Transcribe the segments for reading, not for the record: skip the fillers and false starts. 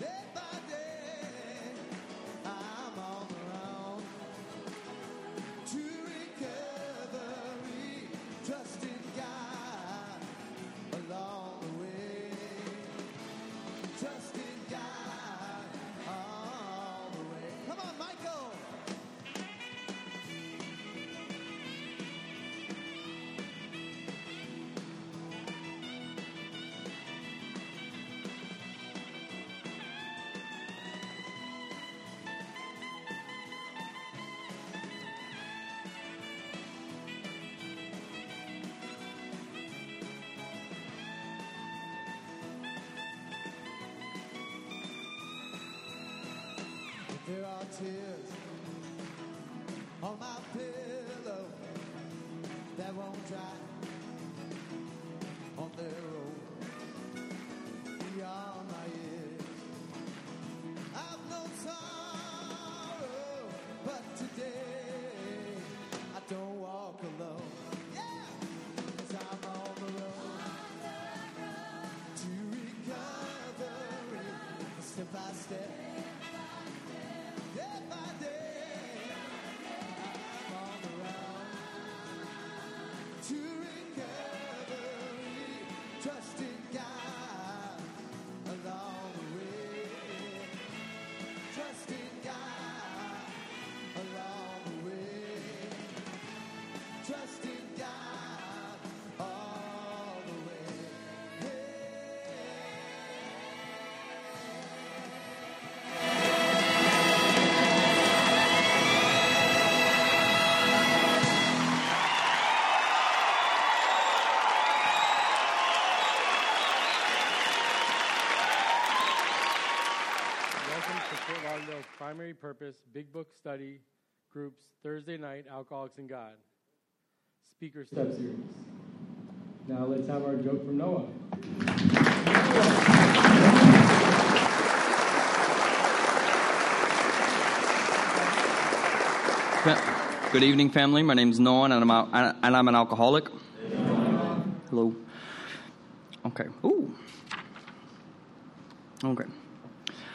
day by day. I'm on the road to recovery, trusting God along the way, trusting God all the way. Come on, Michael. There are tears on my pillow that won't dry on their own beyond my ears. I've known sorrow, but today I don't walk alone. Yeah, 'cause I'm on the road to recovery, step by step. Primary purpose, Big Book Study Group's Thursday night, Alcoholics and God. Speaker Step Series. Now let's have our joke from Noah. Good evening, family. My name is Noah, and I'm an alcoholic. Hello. Okay. Ooh. Okay.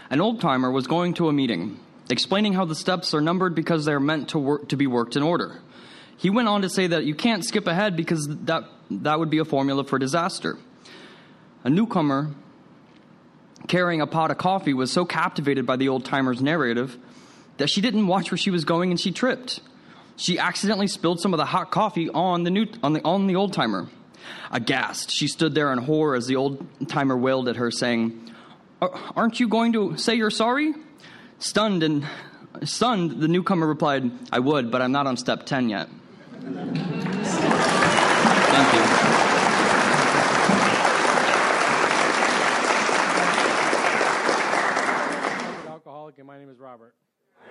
An old-timer was going to a meeting, explaining how the steps are numbered because they are meant to be worked in order. He went on to say that you can't skip ahead because that would be a formula for disaster. A newcomer carrying a pot of coffee was so captivated by the old-timer's narrative that she didn't watch where she was going and she tripped. She accidentally spilled some of the hot coffee on the old-timer. Aghast, she stood there in horror as the old-timer wailed at her, saying, "Aren't you going to say you're sorry?" Stunned, the newcomer replied, "I would, but I'm not on step 10 yet." Thank you. I'm an alcoholic, and my name is Robert.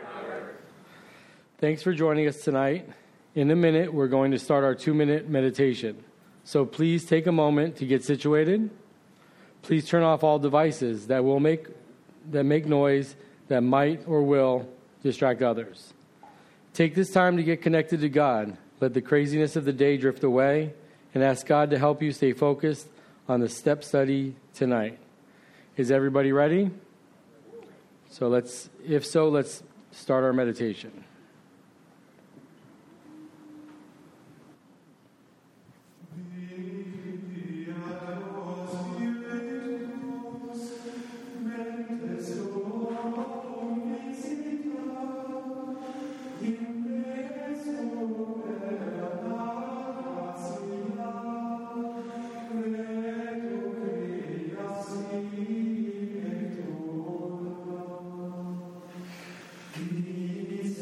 Hi, Robert. Thanks for joining us tonight. In a minute, we're going to start our 2-minute meditation. So please take a moment to get situated. Please turn off all devices that make noise that might or will distract others. Take this time to get connected to God. Let the craziness of the day drift away and ask God to help you stay focused on the step study tonight. Is everybody ready? Let's start our meditation.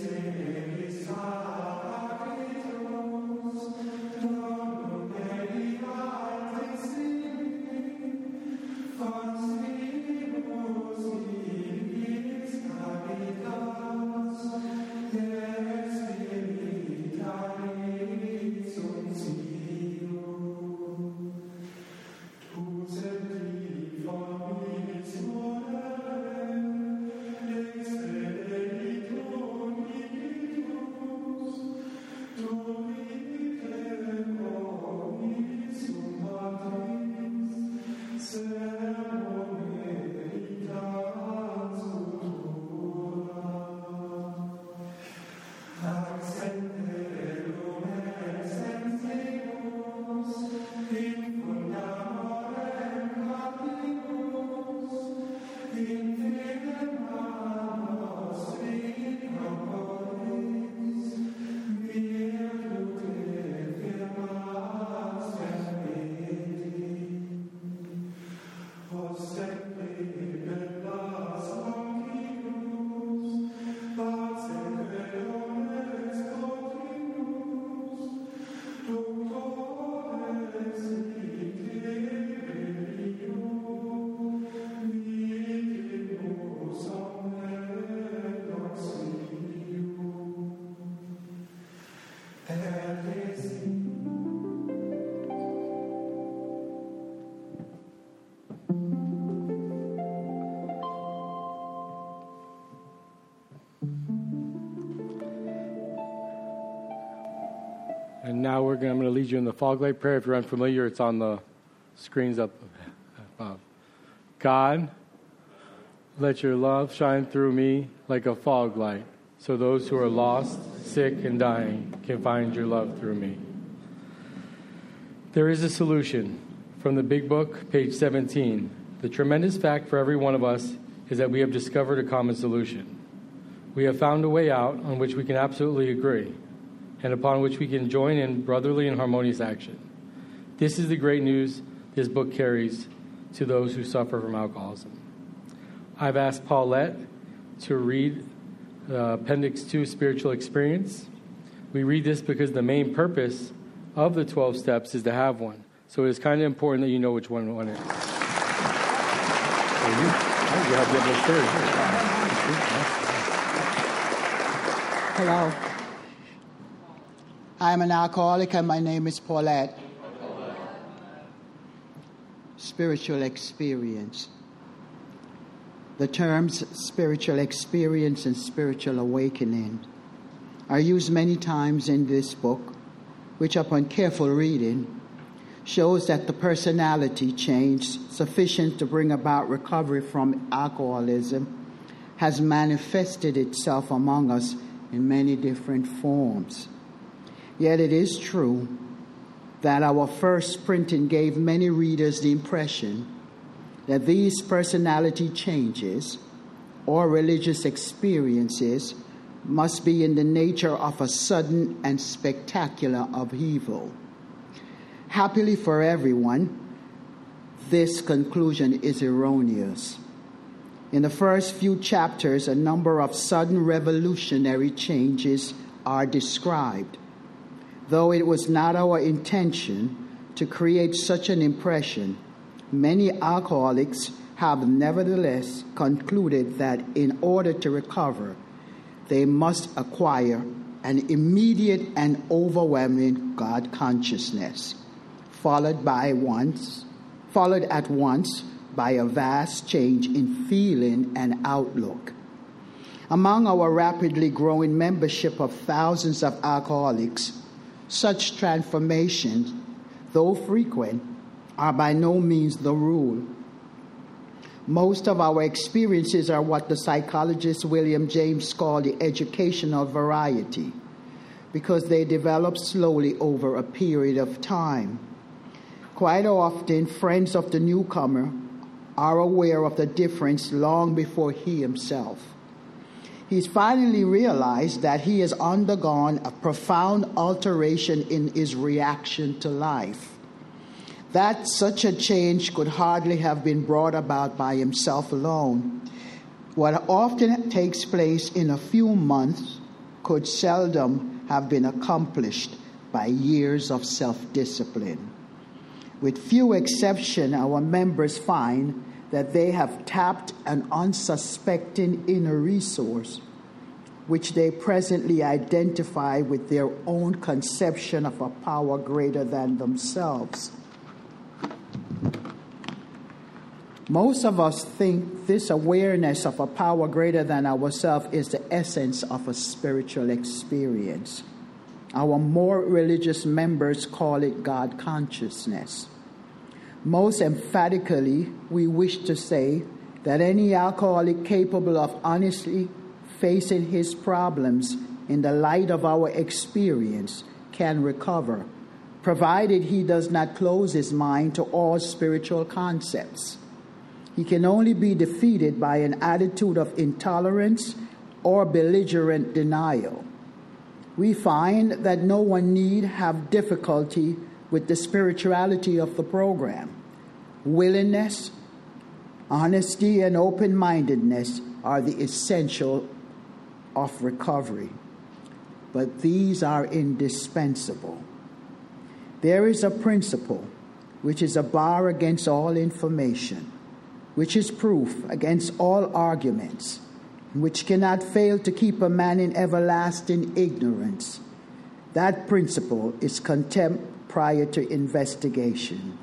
Thank you. And now I'm going to lead you in the fog light prayer. If you're unfamiliar, it's on the screens up above. God, let your love shine through me like a fog light, so those who are lost, sick, and dying can find your love through me. There is a solution. From the Big Book, page 17. The tremendous fact for every one of us is that we have discovered a common solution. We have found a way out on which we can absolutely agree, and upon which we can join in brotherly and harmonious action. This is the great news this book carries to those who suffer from alcoholism. I've asked Paulette to read Appendix 2, Spiritual Experience. We read this because the main purpose of the 12 steps is to have one. So it's kind of important that you know which one is. Hello. I'm an alcoholic and my name is Paulette. Spiritual experience. The terms spiritual experience and spiritual awakening are used many times in this book, which upon careful reading shows that the personality change sufficient to bring about recovery from alcoholism has manifested itself among us in many different forms. Yet it is true that our first printing gave many readers the impression that these personality changes or religious experiences must be in the nature of a sudden and spectacular upheaval. Happily for everyone, this conclusion is erroneous. In the first few chapters, a number of sudden revolutionary changes are described, though it was not our intention to create such an impression. Many alcoholics have nevertheless concluded that in order to recover, they must acquire an immediate and overwhelming God consciousness, followed at once by a vast change in feeling and outlook. Among our rapidly growing membership of thousands of alcoholics, such transformations, though frequent, are by no means the rule. Most of our experiences are what the psychologist William James called the educational variety, because they develop slowly over a period of time. Quite often, friends of the newcomer are aware of the difference long before he himself. He's finally realized that he has undergone a profound alteration in his reaction to life, that such a change could hardly have been brought about by himself alone. What often takes place in a few months could seldom have been accomplished by years of self-discipline. With few exceptions, our members find that they have tapped an unsuspecting inner resource, which they presently identify with their own conception of a power greater than themselves. Most of us think this awareness of a power greater than ourselves is the essence of a spiritual experience. Our more religious members call it God consciousness. Most emphatically, we wish to say that any alcoholic capable of honestly facing his problems in the light of our experience can recover, provided he does not close his mind to all spiritual concepts. He can only be defeated by an attitude of intolerance or belligerent denial. We find that no one need have difficulty with the spirituality of the program. Willingness, honesty, and open-mindedness are the essential of recovery, but these are indispensable. There is a principle which is a bar against all information, which is proof against all arguments, which cannot fail to keep a man in everlasting ignorance. That principle is contempt prior to investigation.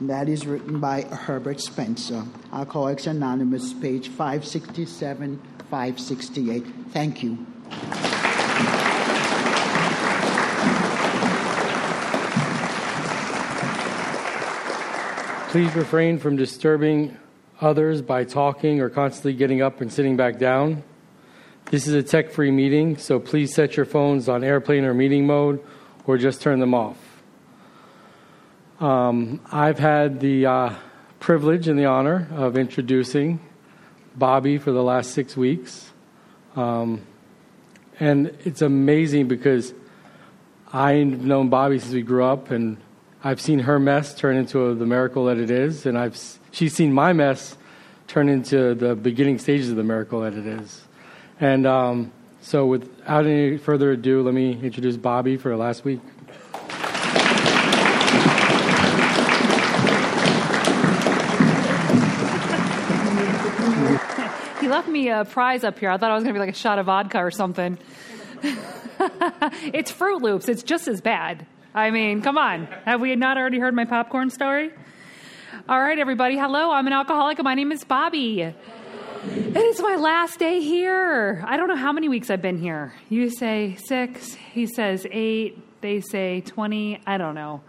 And that is written by Herbert Spencer, Alcoholics Anonymous, page 567, 568. Thank you. Please refrain from disturbing others by talking or constantly getting up and sitting back down. This is a tech-free meeting, so please set your phones on airplane or meeting mode or just turn them off. I've had the privilege and the honor of introducing Bobby for the last 6 weeks. And it's amazing because I've known Bobby since we grew up, and I've seen her mess turn into the miracle that it is, and she's seen my mess turn into the beginning stages of the miracle that it is. And so without any further ado, let me introduce Bobby for last week. He left me a prize up here. I thought I was going to be like a shot of vodka or something. It's Fruit Loops. It's just as bad. I mean, come on. Have we not already heard my popcorn story? All right, everybody. Hello, I'm an alcoholic, and my name is Bobby. It is my last day here. I don't know how many weeks I've been here. You say 6, he says 8, they say 20. I don't know.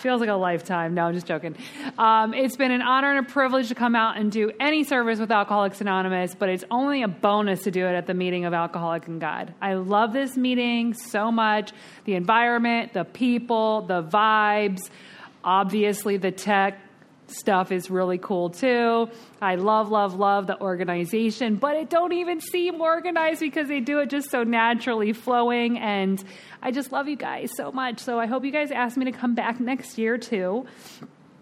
Feels like a lifetime. No, I'm just joking. It's been an honor and a privilege to come out and do any service with Alcoholics Anonymous, but it's only a bonus to do it at the meeting of Alcoholics and God. I love this meeting so much. The environment, the people, the vibes. Obviously, the tech stuff is really cool, too. I love the organization, but it don't even seem organized because they do it just so naturally flowing, and I just love you guys so much. So I hope you guys ask me to come back next year, too.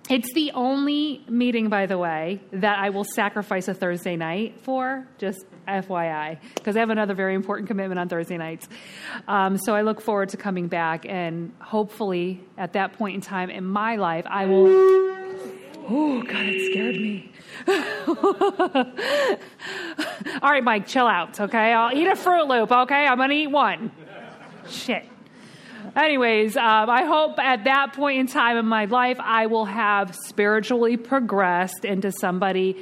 It's the only meeting, by the way, that I will sacrifice a Thursday night for, just FYI, because I have another very important commitment on Thursday nights. So I look forward to coming back, and hopefully at that point in time in my life, I will... Oh, God, it scared me. All right, Mike, chill out, okay? I'll eat a Fruit Loop, okay? I'm going to eat one. Shit. Anyways, I hope at that point in time in my life, I will have spiritually progressed into somebody,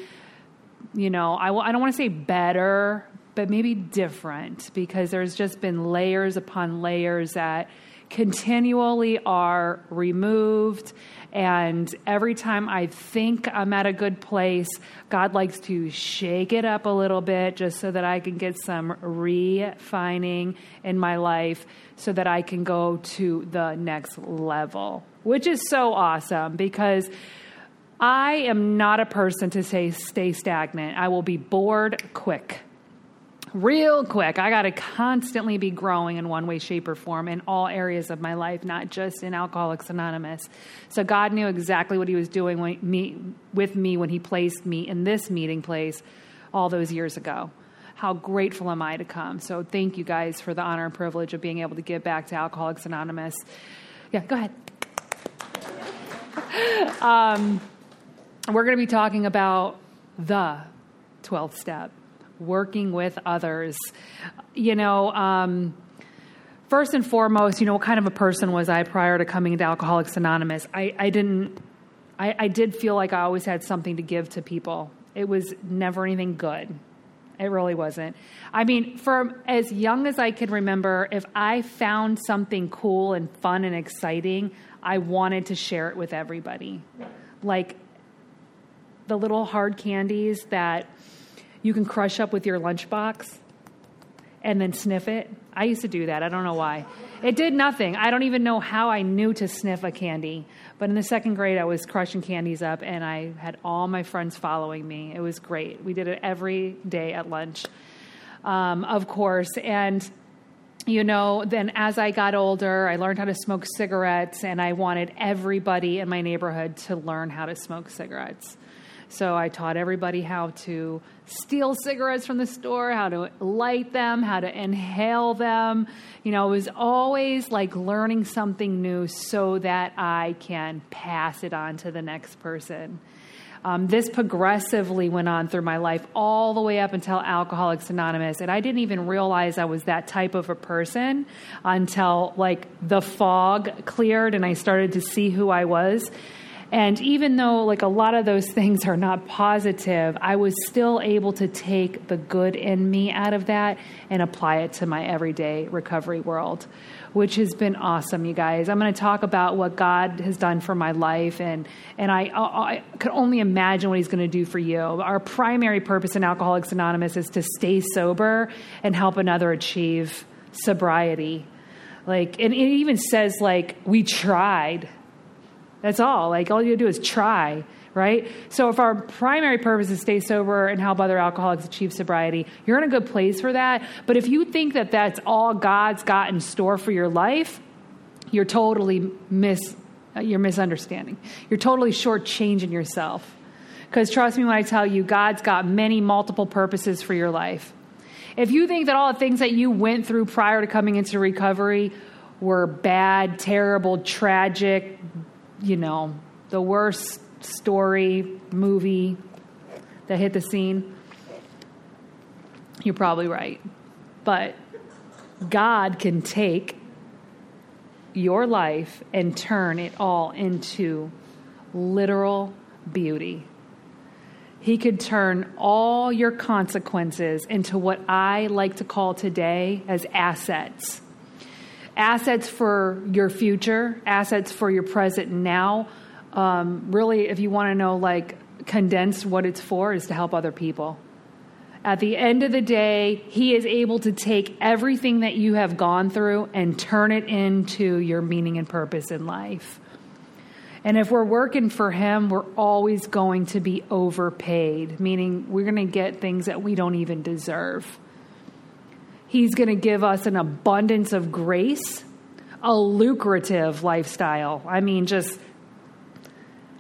you know, I don't want to say better, but maybe different, because there's just been layers upon layers that continually are removed. And every time I think I'm at a good place, God likes to shake it up a little bit just so that I can get some refining in my life so that I can go to the next level, which is so awesome because I am not a person to say stay stagnant. I will be bored quick. Real quick. I got to constantly be growing in one way, shape, or form in all areas of my life, not just in Alcoholics Anonymous. So God knew exactly what he was doing with me when he placed me in this meeting place all those years ago. How grateful am I to come? So thank you guys for the honor and privilege of being able to give back to Alcoholics Anonymous. Yeah, go ahead. We're going to be talking about the 12th step. Working with others. You know, first and foremost, you know, what kind of a person was I prior to coming into Alcoholics Anonymous? I did feel like I always had something to give to people. It was never anything good. It really wasn't. I mean, from as young as I could remember, if I found something cool and fun and exciting, I wanted to share it with everybody. Like the little hard candies that you can crush up with your lunchbox and then sniff it. I used to do that. I don't know why. It did nothing. I don't even know how I knew to sniff a candy. But in the second grade, I was crushing candies up, and I had all my friends following me. It was great. We did it every day at lunch, of course. And, you know, then as I got older, I learned how to smoke cigarettes, and I wanted everybody in my neighborhood to learn how to smoke cigarettes. So I taught everybody how to steal cigarettes from the store, how to light them, how to inhale them. You know, it was always like learning something new so that I can pass it on to the next person. This progressively went on through my life all the way up until Alcoholics Anonymous. And I didn't even realize I was that type of a person until like the fog cleared and I started to see who I was. And even though like a lot of those things are not positive, I was still able to take the good in me out of that and apply it to my everyday recovery world, which has been awesome, you guys. I'm going to talk about what God has done for my life, and I could only imagine what he's going to do for you. Our primary purpose in Alcoholics Anonymous is to stay sober and help another achieve sobriety. Like, and it even says, like, we tried. That's all. Like, all you do is try, right? So if our primary purpose is stay sober and help other alcoholics achieve sobriety, you're in a good place for that. But if you think that that's all God's got in store for your life, you're totally misunderstanding. You're totally shortchanging yourself. Because trust me when I tell you, God's got many multiple purposes for your life. If you think that all the things that you went through prior to coming into recovery were bad, terrible, tragic, you know, the worst story, movie that hit the scene, you're probably right. But God can take your life and turn it all into literal beauty. He could turn all your consequences into what I like to call today as assets. Assets for your future, assets for your present now. Really, if you want to know, like, condensed what it's for, is to help other people. At the end of the day, he is able to take everything that you have gone through and turn it into your meaning and purpose in life. And if we're working for him, we're always going to be overpaid, meaning we're going to get things that we don't even deserve. He's going to give us an abundance of grace, a lucrative lifestyle. I mean, just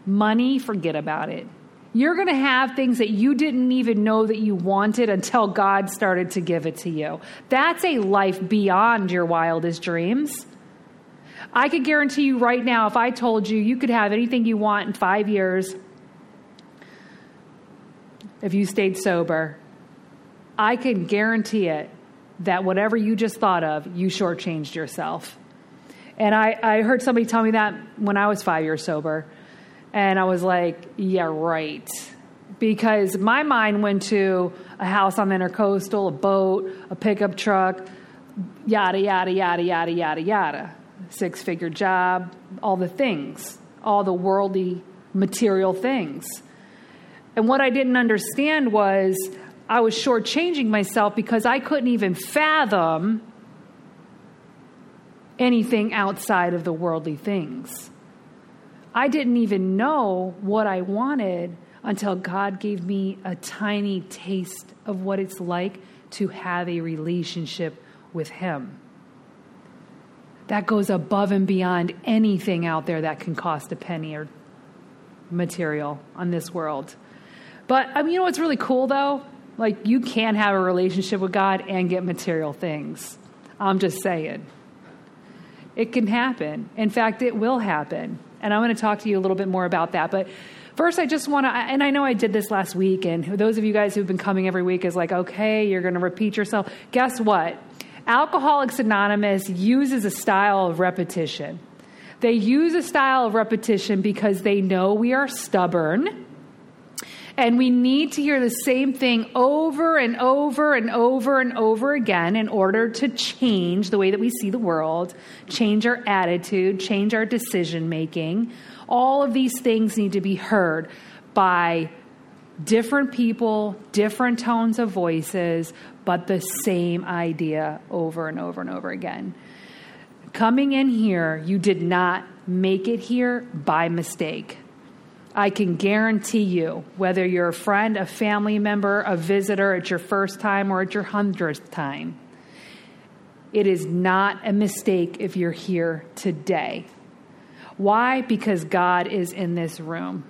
money, forget about it. You're going to have things that you didn't even know that you wanted until God started to give it to you. That's a life beyond your wildest dreams. I could guarantee you right now, if I told you, you could have anything you want in 5 years if you stayed sober, I can guarantee it, that whatever you just thought of, you shortchanged yourself. And I heard somebody tell me that when I was 5 years sober. And I was like, yeah, right. Because my mind went to a house on the intercoastal, a boat, a pickup truck, yada, yada, yada, yada, yada, yada. 6-figure job, all the things, all the worldly material things. And what I didn't understand was I was shortchanging myself because I couldn't even fathom anything outside of the worldly things. I didn't even know what I wanted until God gave me a tiny taste of what it's like to have a relationship with him. That goes above and beyond anything out there that can cost a penny or material on this world. But I mean, you know what's really cool though? Like, you can have a relationship with God and get material things. I'm just saying. It can happen. In fact, it will happen. And I'm going to talk to you a little bit more about that. But first, I just want to, and I know I did this last week, and those of you guys who've been coming every week is like, okay, you're going to repeat yourself. Guess what? Alcoholics Anonymous uses a style of repetition. They use a style of repetition because they know we are stubborn. And we need to hear the same thing over and over and over and over again in order to change the way that we see the world, change our attitude, change our decision making. All of these things need to be heard by different people, different tones of voices, but the same idea over and over and over again. Coming in here, you did not make it here by mistake. I can guarantee you, whether you're a friend, a family member, a visitor at your first time or at your 100th time, it is not a mistake if you're here today. Why? Because God is in this room.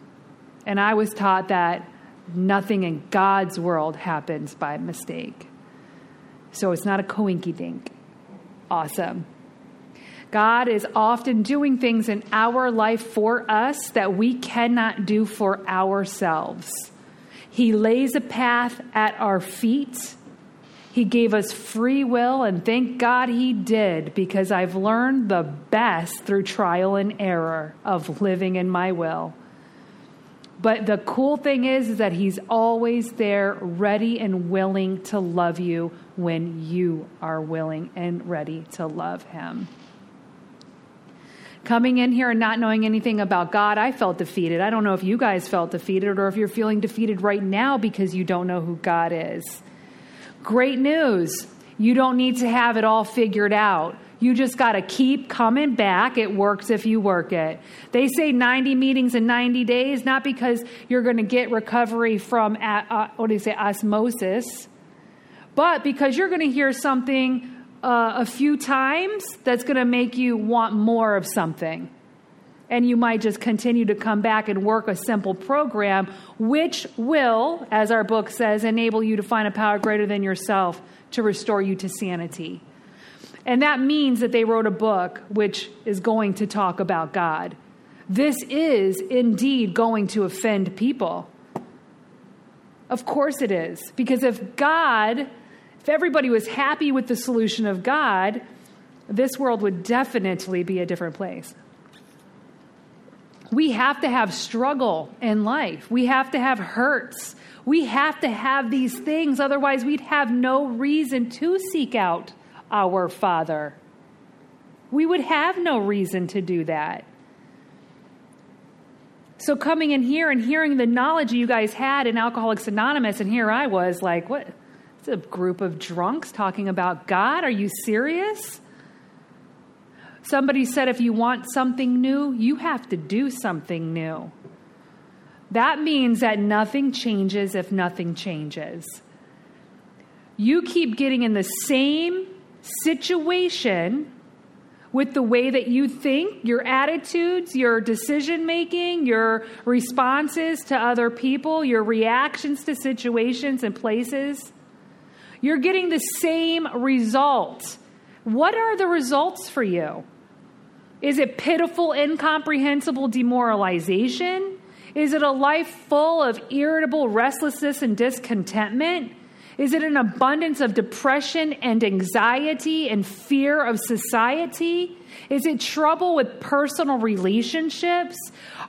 And I was taught that nothing in God's world happens by mistake. So it's not a coinky dink. Awesome. God is often doing things in our life for us that we cannot do for ourselves. He lays a path at our feet. He gave us free will, and thank God he did, because I've learned the best through trial and error of living in my will. But the cool thing is that he's always there, ready and willing to love you when you are willing and ready to love him. Coming in here and not knowing anything about God, I felt defeated. I don't know if you guys felt defeated or if you're feeling defeated right now because you don't know who God is. Great news. You don't need to have it all figured out. You just got to keep coming back. It works if you work it. They say 90 meetings in 90 days, not because you're going to get recovery from osmosis, but because you're going to hear something a few times that's going to make you want more of something. And you might just continue to come back and work a simple program, which will, as our book says, enable you to find a power greater than yourself to restore you to sanity. And that means that they wrote a book which is going to talk about God. This is indeed going to offend people. Of course it is. Because if everybody was happy with the solution of God, this world would definitely be a different place. We have to have struggle in life. We have to have hurts. We have to have these things. Otherwise, we'd have no reason to seek out our Father. We would have no reason to do that. So coming in here and hearing the knowledge you guys had in Alcoholics Anonymous, and here I was like, what? It's a group of drunks talking about God? Are you serious? Somebody said if you want something new, you have to do something new. That means that nothing changes if nothing changes. You keep getting in the same situation with the way that you think, your attitudes, your decision-making, your responses to other people, your reactions to situations and places. You're getting the same result. What are the results for you? Is it pitiful, incomprehensible demoralization? Is it a life full of irritable restlessness and discontentment? Is it an abundance of depression and anxiety and fear of society? Is it trouble with personal relationships?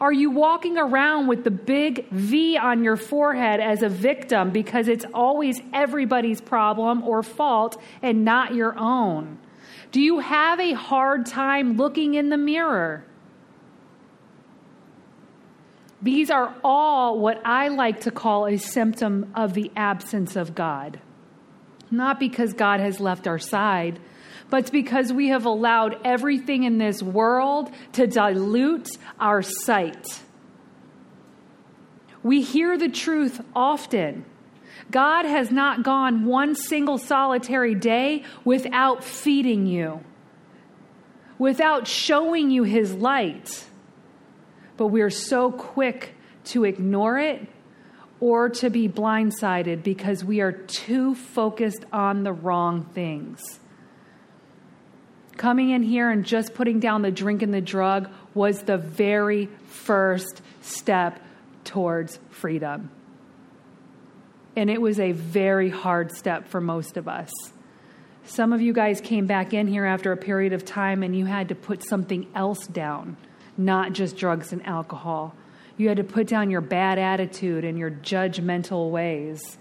Are you walking around with the big V on your forehead as a victim because it's always everybody's problem or fault and not your own? Do you have a hard time looking in the mirror? These are all what I like to call a symptom of the absence of God. Not because God has left our side, but because we have allowed everything in this world to dilute our sight. We hear the truth often. God has not gone one single solitary day without feeding you, without showing you his light. But we are so quick to ignore it or to be blindsided because we are too focused on the wrong things. Coming in here and just putting down the drink and the drug was the very first step towards freedom. And it was a very hard step for most of us. Some of you guys came back in here after a period of time and you had to put something else down. Not just drugs and alcohol. You had to put down your bad attitude and your judgmental ways.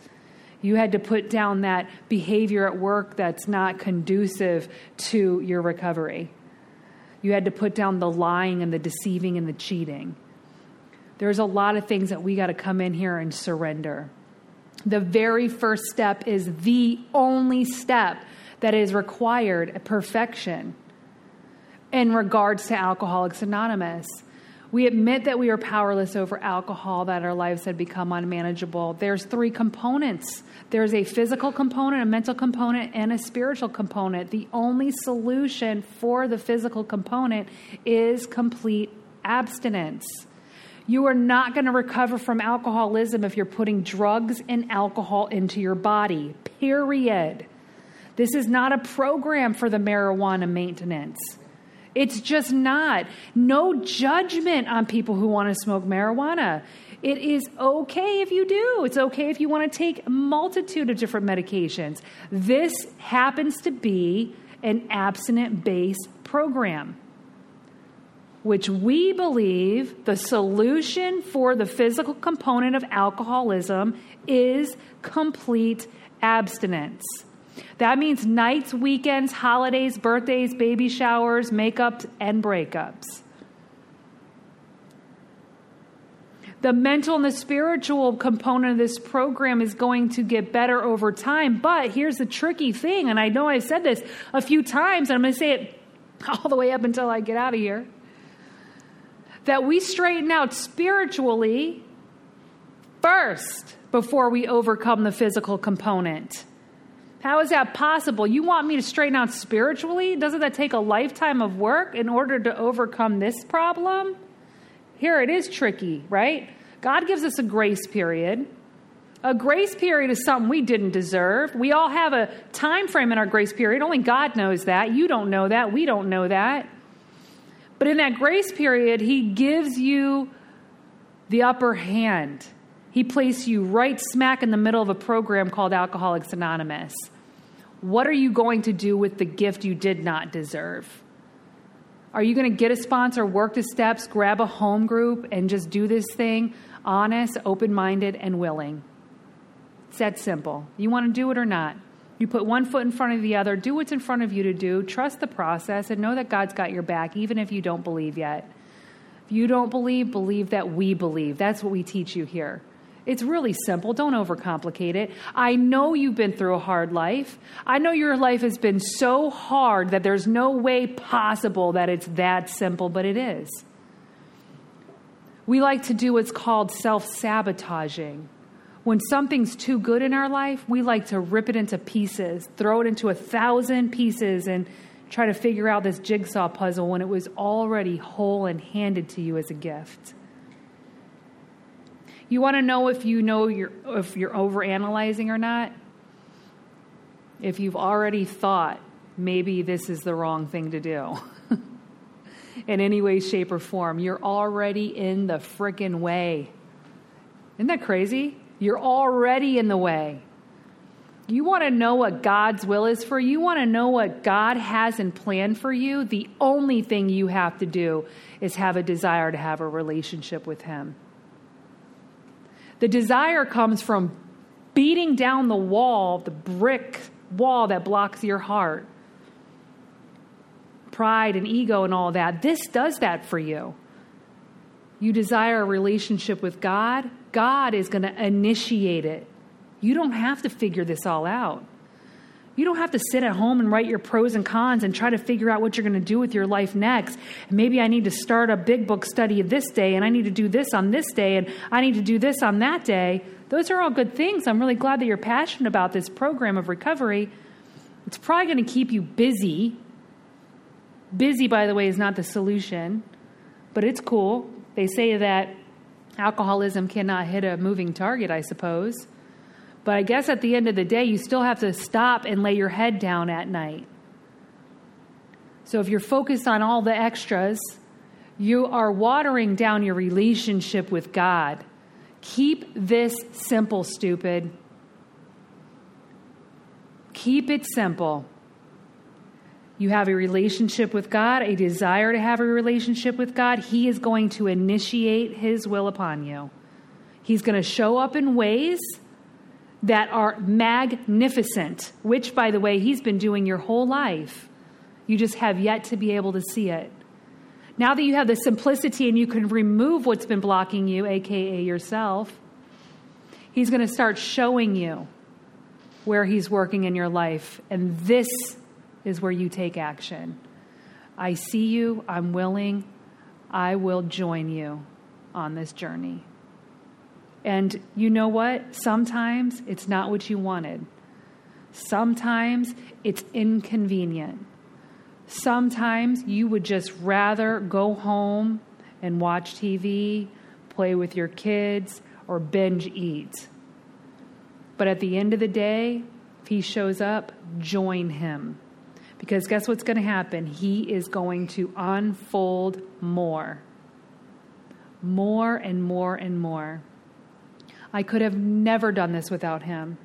You had to put down that behavior at work that's not conducive to your recovery. You had to put down the lying and the deceiving and the cheating. There's a lot of things that we got to come in here and surrender. The very first step is the only step that is required at perfection. In regards to Alcoholics Anonymous, we admit that we are powerless over alcohol, that our lives had become unmanageable. There's three components. There's a physical component, a mental component, and a spiritual component. The only solution for the physical component is complete abstinence. You are not going to recover from alcoholism if you're putting drugs and alcohol into your body, period. This is not a program for the marijuana maintenance. It's just not. No judgment on people who want to smoke marijuana. It is okay if you do. It's okay if you want to take a multitude of different medications. This happens to be an abstinent-based program, which we believe the solution for the physical component of alcoholism is complete abstinence. That means nights, weekends, holidays, birthdays, baby showers, makeups, and breakups. The mental and the spiritual component of this program is going to get better over time, but here's the tricky thing, and I know I've said this a few times, and I'm going to say it all the way up until I get out of here, that we straighten out spiritually first before we overcome the physical component. How is that possible? You want me to straighten out spiritually? Doesn't that take a lifetime of work in order to overcome this problem? Here it is tricky, right? God gives us a grace period. A grace period is something we didn't deserve. We all have a time frame in our grace period. Only God knows that. You don't know that. We don't know that. But in that grace period, he gives you the upper hand. He placed you right smack in the middle of a program called Alcoholics Anonymous. What are you going to do with the gift you did not deserve? Are you going to get a sponsor, work the steps, grab a home group, and just do this thing honest, open-minded, and willing? It's that simple. You want to do it or not. You put one foot in front of the other, do what's in front of you to do, trust the process, and know that God's got your back, even if you don't believe yet. If you don't believe that we believe. That's what we teach you here. It's really simple. Don't overcomplicate it. I know you've been through a hard life. I know your life has been so hard that there's no way possible that it's that simple, but it is. We like to do what's called self-sabotaging. When something's too good in our life, we like to rip it into pieces, throw it into 1,000 pieces, and try to figure out this jigsaw puzzle when it was already whole and handed to you as a gift. You want to know if you're overanalyzing or not? If you've already thought maybe this is the wrong thing to do in any way, shape, or form, you're already in the frickin' way. Isn't that crazy? You're already in the way. You want to know what God's will is for you? You want to know what God has in plan for you? The only thing you have to do is have a desire to have a relationship with him. The desire comes from beating down the wall, the brick wall that blocks your heart. Pride and ego and all that. This does that for you. You desire a relationship with God. God is going to initiate it. You don't have to figure this all out. You don't have to sit at home and write your pros and cons and try to figure out what you're going to do with your life next. Maybe I need to start a big book study of this day, and I need to do this on this day, and I need to do this on that day. Those are all good things. I'm really glad that you're passionate about this program of recovery. It's probably going to keep you busy. Busy, by the way, is not the solution, but it's cool. They say that alcoholism cannot hit a moving target, I suppose. But I guess at the end of the day, you still have to stop and lay your head down at night. So if you're focused on all the extras, you are watering down your relationship with God. Keep this simple, stupid. Keep it simple. You have a relationship with God, a desire to have a relationship with God. He is going to initiate his will upon you. He's going to show up in ways that are magnificent, which, by the way, he's been doing your whole life. You just have yet to be able to see it. Now that you have the simplicity and you can remove what's been blocking you, AKA yourself, he's going to start showing you where he's working in your life. And this is where you take action. I see you. I'm willing. I will join you on this journey. And you know what? Sometimes it's not what you wanted. Sometimes it's inconvenient. Sometimes you would just rather go home and watch TV, play with your kids, or binge eat. But at the end of the day, if he shows up, join him. Because guess what's going to happen? He is going to unfold more. More and more and more. I could have never done this without him.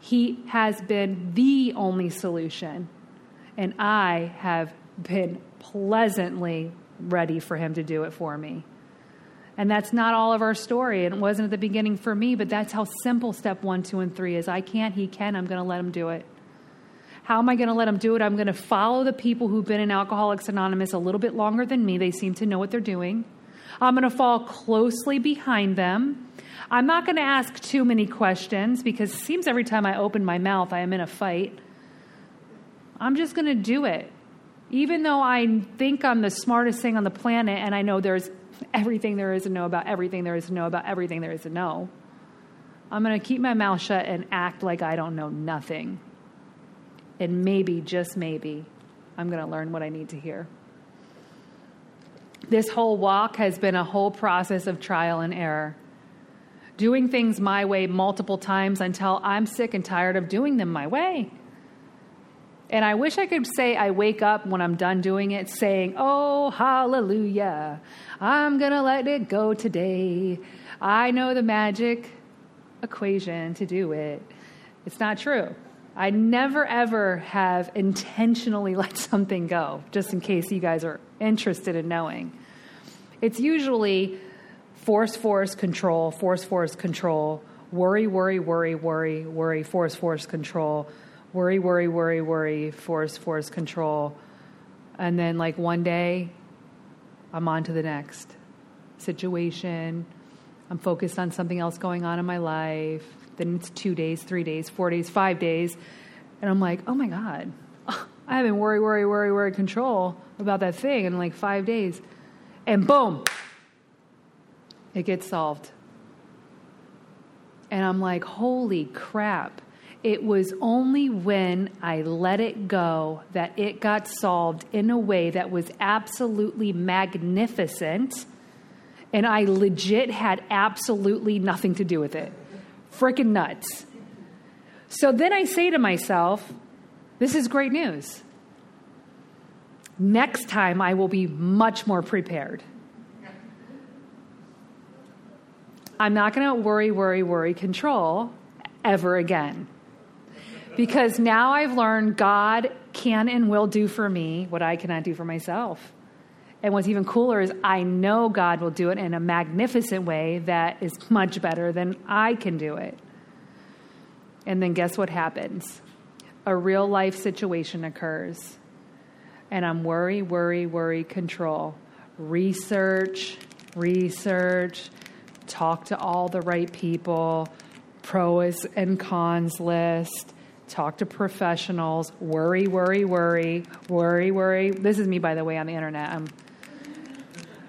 He has been the only solution. And I have been pleasantly ready for him to do it for me. And that's not all of our story. And it wasn't at the beginning for me, but that's how simple step 1, 2, and 3 is. I can't, he can, I'm going to let him do it. How am I going to let him do it? I'm going to follow the people who've been in Alcoholics Anonymous a little bit longer than me. They seem to know what they're doing. I'm going to fall closely behind them. I'm not going to ask too many questions because it seems every time I open my mouth, I am in a fight. I'm just going to do it. Even though I think I'm the smartest thing on the planet and I know there's everything there is to know about everything there is to know about everything there is to know, I'm going to keep my mouth shut and act like I don't know nothing. And maybe, just maybe, I'm going to learn what I need to hear. This whole walk has been a whole process of trial and error. Doing things my way multiple times until I'm sick and tired of doing them my way. And I wish I could say I wake up when I'm done doing it saying, oh, hallelujah, I'm going to let it go today. I know the magic equation to do it. It's not true. I never, ever have intentionally let something go, just in case you guys are interested in knowing. It's usually force, control, worry, force, control, worry, force, control. And then like one day, I'm on to the next situation. I'm focused on something else going on in my life. Then it's 2 days, 3 days, 4 days, 5 days. And I'm like, oh my God, I haven't worry, control about that thing in like 5 days. And boom, it gets solved. And I'm like, holy crap. It was only when I let it go that it got solved in a way that was absolutely magnificent. And I legit had absolutely nothing to do with it. Freaking nuts. So then I say to myself, this is great news. Next time I will be much more prepared. I'm not going to worry, control ever again. Because now I've learned God can and will do for me what I cannot do for myself. And what's even cooler is I know God will do it in a magnificent way that is much better than I can do it. And then guess what happens? A real life situation occurs. And I'm worry, control. Research, talk to all the right people, pros and cons list. Talk to professionals, worry. This is me, by the way, on the internet. I'm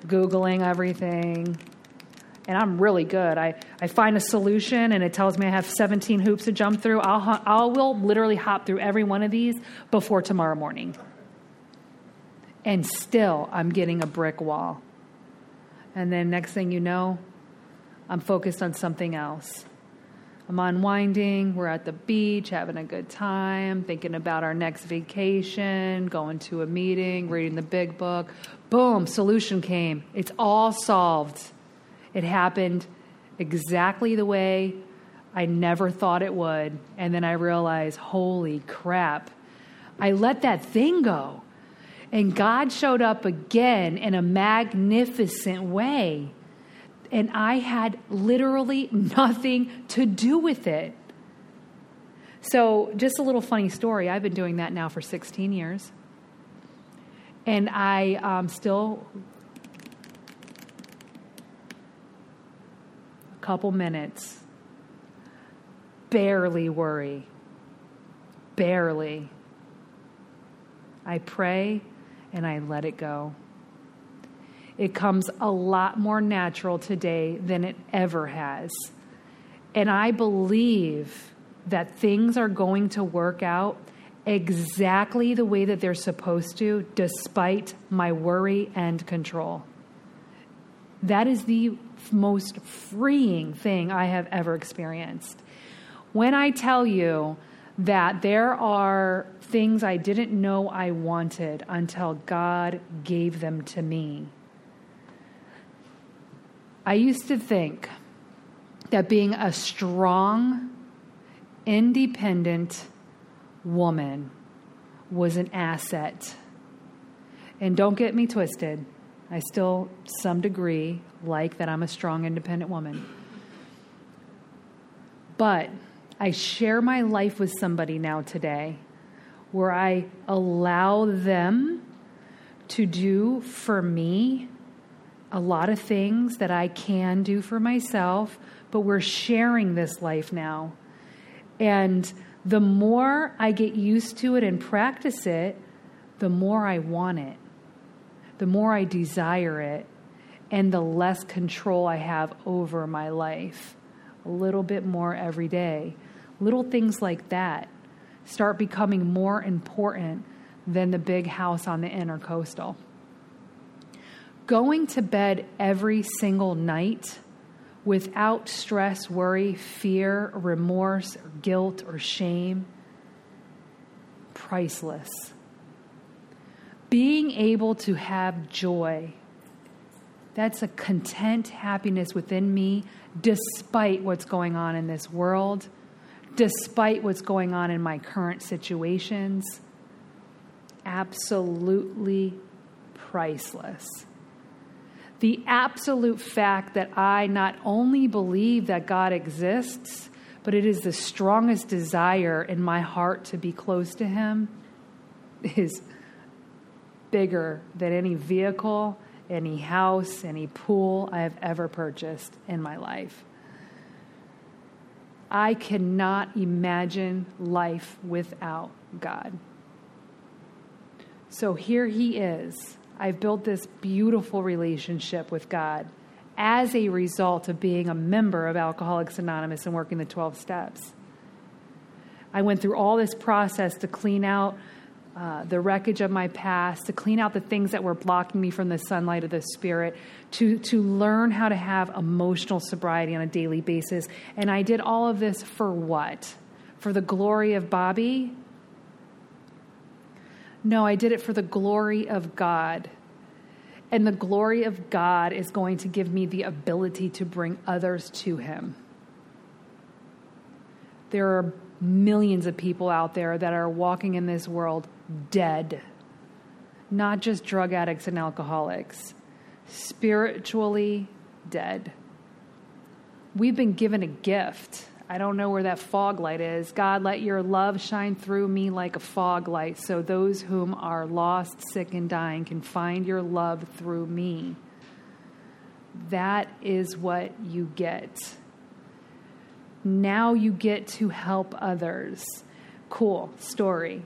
Googling everything, and I'm really good. I find a solution, and it tells me I have 17 hoops to jump through. I will literally hop through every one of these before tomorrow morning. And still, I'm getting a brick wall. And then next thing you know, I'm focused on something else. I'm unwinding, we're at the beach, having a good time, thinking about our next vacation, going to a meeting, reading the big book. Boom, solution came. It's all solved. It happened exactly the way I never thought it would. And then I realized, holy crap, I let that thing go. And God showed up again in a magnificent way. And I had literally nothing to do with it. So just a little funny story. I've been doing that now for 16 years. And I still... a couple minutes. Barely worry. Barely. I pray and I let it go. It comes a lot more natural today than it ever has. And I believe that things are going to work out exactly the way that they're supposed to, despite my worry and control. That is the most freeing thing I have ever experienced. When I tell you that there are things I didn't know I wanted until God gave them to me. I used to think that being a strong, independent woman was an asset. And don't get me twisted. I still, to some degree, like that I'm a strong, independent woman. But I share my life with somebody now today where I allow them to do for me a lot of things that I can do for myself, but we're sharing this life now. And the more I get used to it and practice it, the more I want it, the more I desire it, and the less control I have over my life. A little bit more every day. Little things like that start becoming more important than the big house on the intercoastal. Going to bed every single night without stress, worry, fear, remorse, or guilt, or shame, priceless. Being able to have joy, that's a content happiness within me despite what's going on in this world, despite what's going on in my current situations. Absolutely priceless. The absolute fact that I not only believe that God exists, but it is the strongest desire in my heart to be close to Him is bigger than any vehicle, any house, any pool I have ever purchased in my life. I cannot imagine life without God. So here He is. I've built this beautiful relationship with God as a result of being a member of Alcoholics Anonymous and working the 12 steps. I went through all this process to clean out the wreckage of my past, to clean out the things that were blocking me from the sunlight of the Spirit, to learn how to have emotional sobriety on a daily basis. And I did all of this for what? For the glory of Bobby? No, I did it for the glory of God. And the glory of God is going to give me the ability to bring others to Him. There are millions of people out there that are walking in this world dead. Not just drug addicts and alcoholics. Spiritually dead. We've been given a gift. I don't know where that fog light is. God, let your love shine through me like a fog light, so those whom are lost, sick, and dying can find your love through me. That is what you get. Now you get to help others. Cool story.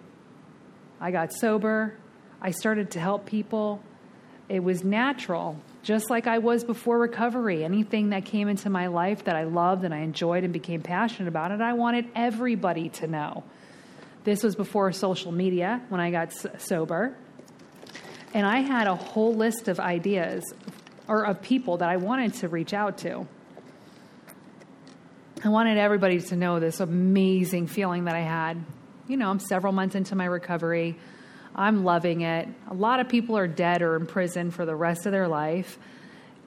I got sober. I started to help people. It was natural. Just like I was before recovery, anything that came into my life that I loved and I enjoyed and became passionate about it, I wanted everybody to know. This was before social media when I got sober. And I had a whole list of ideas or of people that I wanted to reach out to. I wanted everybody to know this amazing feeling that I had. You know, I'm several months into my recovery. I'm loving it. A lot of people are dead or in prison for the rest of their life.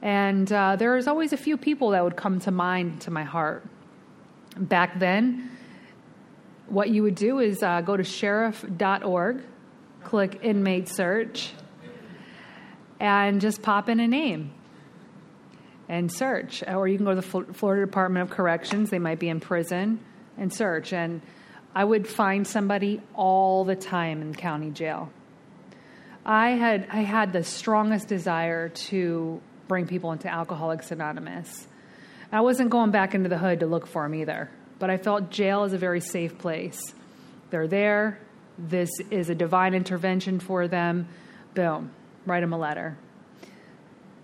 And there's always a few people that would come to mind, to my heart. Back then, what you would do is go to sheriff.org, click inmate search, and just pop in a name and search. Or you can go to the Florida Department of Corrections. They might be in prison, and search. And I would find somebody all the time in county jail. I had the strongest desire to bring people into Alcoholics Anonymous. I wasn't going back into the hood to look for them either, but I felt jail is a very safe place. They're there. This is a divine intervention for them. Boom. Write them a letter.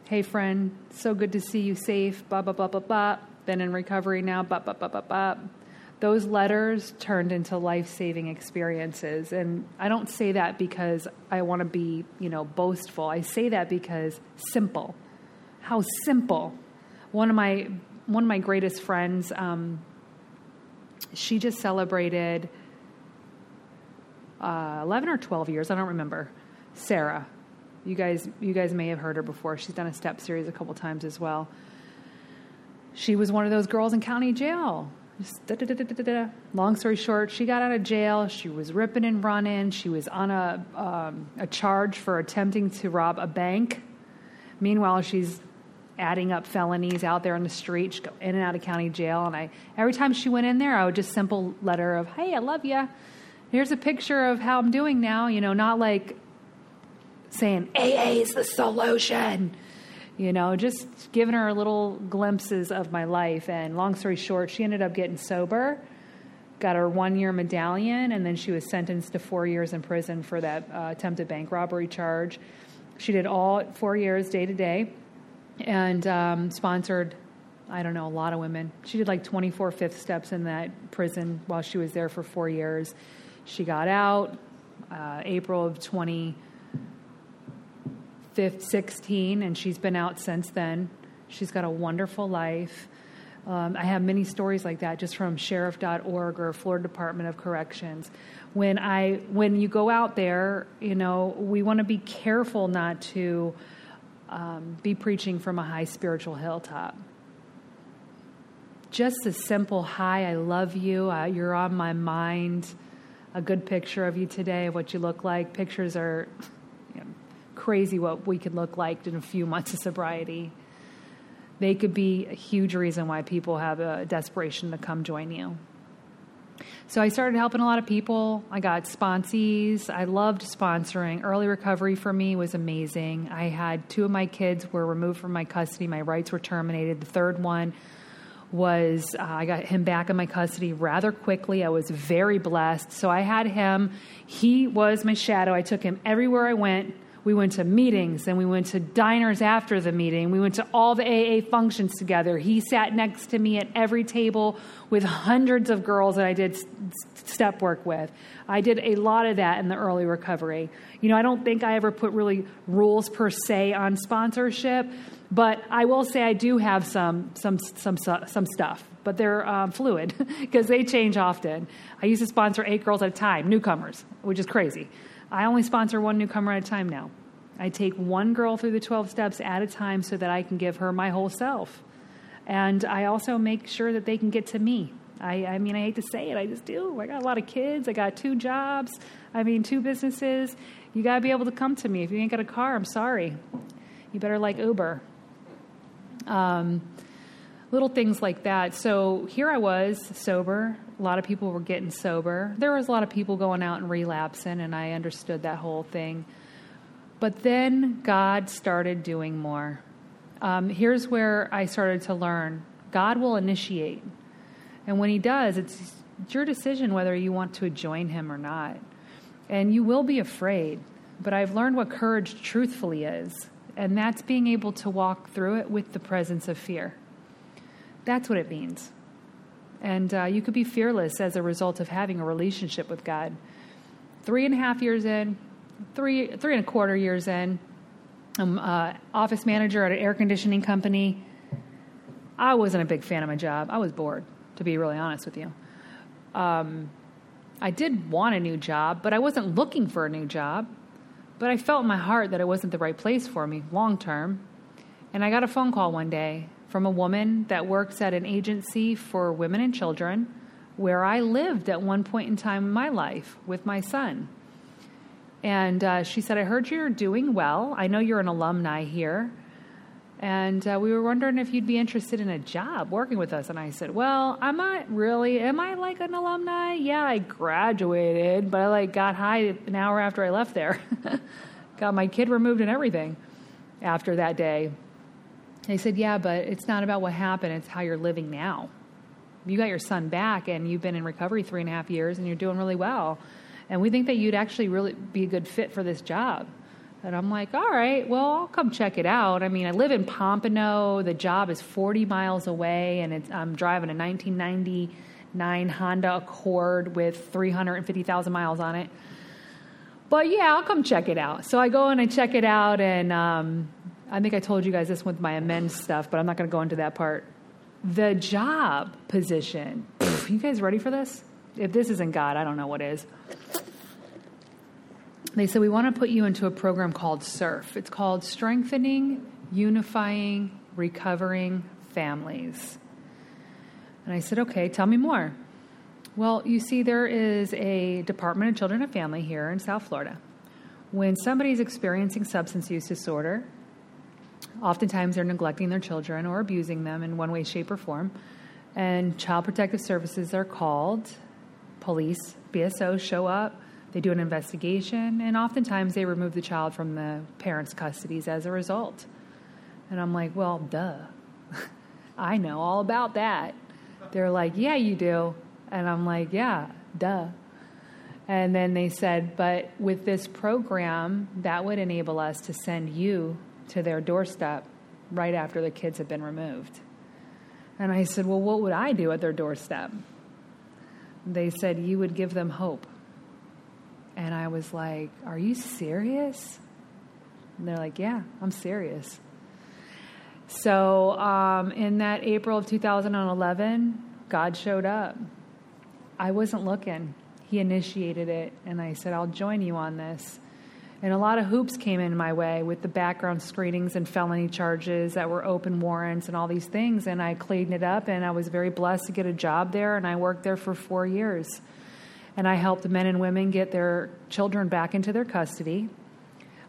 Hey, friend, so good to see you safe. Blah, blah, blah, blah, blah. Been in recovery now. Blah, blah, blah, blah, blah. Those letters turned into life-saving experiences. And I don't say that because I want to be, boastful. I say that because simple. How simple. One of my greatest friends, she just celebrated 11 or 12 years. I don't remember. Sarah. You guys may have heard her before. She's done a step series a couple times as well. She was one of those girls in county jail. Just long story short, she got out of jail. She was ripping and running. She was on a charge for attempting to rob a bank. Meanwhile, she's adding up felonies out there on the street. She'd go in and out of county jail. And every time she went in there, I would just simple letter of, hey, I love you. Here's a picture of how I'm doing now. You know, not like saying AA is the solution. You know, just giving her little glimpses of my life. And long story short, she ended up getting sober, got her 1-year medallion, and then she was sentenced to 4 years in prison for that attempted bank robbery charge. She did all 4 years day to day and sponsored, I don't know, a lot of women. She did like 24 fifth steps in that prison while she was there for 4 years. She got out April of 2016, and she's been out since then. She's got a wonderful life. I have many stories like that just from sheriff.org or Florida Department of Corrections. When you go out there, you know, we want to be careful not to be preaching from a high spiritual hilltop. Just a simple, hi, I love you, you're on my mind, a good picture of you today, of what you look like. Pictures are crazy what we could look like in a few months of sobriety. They could be a huge reason why people have a desperation to come join you. So I started helping a lot of people. I got sponsees. I loved sponsoring. Early recovery for me was amazing. I had 2 of my kids were removed from my custody. My rights were terminated. The third one was I got him back in my custody rather quickly. I was very blessed. So I had him. He was my shadow. I took him everywhere I went. We went to meetings, and we went to diners after the meeting. We went to all the AA functions together. He sat next to me at every table with hundreds of girls that I did step work with. I did a lot of that in the early recovery. You know, I don't think I ever put really rules per se on sponsorship, but I will say I do have some stuff, but they're fluid because they change often. I used to sponsor 8 girls at a time, newcomers, which is crazy. I only sponsor 1 newcomer at a time now. I take 1 girl through the 12 steps at a time so that I can give her my whole self. And I also make sure that they can get to me. I mean, I hate to say it. I just do. I got a lot of kids. I got 2 jobs. 2 businesses. You got to be able to come to me. If you ain't got a car, I'm sorry. You better like Uber. Little things like that. So here I was sober. A lot of people were getting sober. There was a lot of people going out and relapsing, and I understood that whole thing. But then God started doing more. Here's where I started to learn. God will initiate. And when he does, it's your decision whether you want to join him or not. And you will be afraid. But I've learned what courage truthfully is. And that's being able to walk through it with the presence of fear. That's what it means. And you could be fearless as a result of having a relationship with God. 3.5 years in, three and a quarter years in, I'm office manager at an air conditioning company. I wasn't a big fan of my job. I was bored, to be really honest with you. I did want a new job, but I wasn't looking for a new job. But I felt in my heart that it wasn't the right place for me long term. And I got a phone call one day from a woman that works at an agency for women and children where I lived at one point in time in my life with my son. And she said, I heard you're doing well. I know you're an alumni here. And we were wondering if you'd be interested in a job working with us. And I said, well, I'm not really. Am I like an alumni? Yeah, I graduated, but I got high an hour after I left there. Got my kid removed and everything after that day. They said, yeah, but it's not about what happened. It's how you're living now. You got your son back, and you've been in recovery 3.5 years, and you're doing really well. And we think that you'd actually really be a good fit for this job. And I'm like, all right, well, I'll come check it out. I mean, I live in Pompano. The job is 40 miles away, and I'm driving a 1999 Honda Accord with 350,000 miles on it. But, yeah, I'll come check it out. So I go and I check it out, and I think I told you guys this with my amends stuff, but I'm not going to go into that part. The job position. You guys ready for this? If this isn't God, I don't know what is. they said, we want to put you into a program called SURF. It's called Strengthening, Unifying, Recovering Families. And I said, okay, tell me more. Well, you see, there is a Department of Children and Family here in South Florida. When somebody's experiencing substance use disorder, oftentimes they're neglecting their children or abusing them in one way, shape, or form. And Child Protective Services are called, police, BSO show up, they do an investigation, and oftentimes they remove the child from the parents' custody as a result. And I'm like, well, duh. I know all about that. They're like, yeah, you do. And I'm like, yeah, duh. And then they said, but with this program, that would enable us to send you to their doorstep right after the kids have been removed. And I said, well, what would I do at their doorstep? They said, you would give them hope. And I was like, are you serious? And they're like, yeah, I'm serious. So in that April of 2011, God showed up. I wasn't looking. He initiated it. And I said, I'll join you on this. And a lot of hoops came in my way with the background screenings and felony charges that were open warrants and all these things. And I cleaned it up, and I was very blessed to get a job there. And I worked there for 4 years. And I helped men and women get their children back into their custody.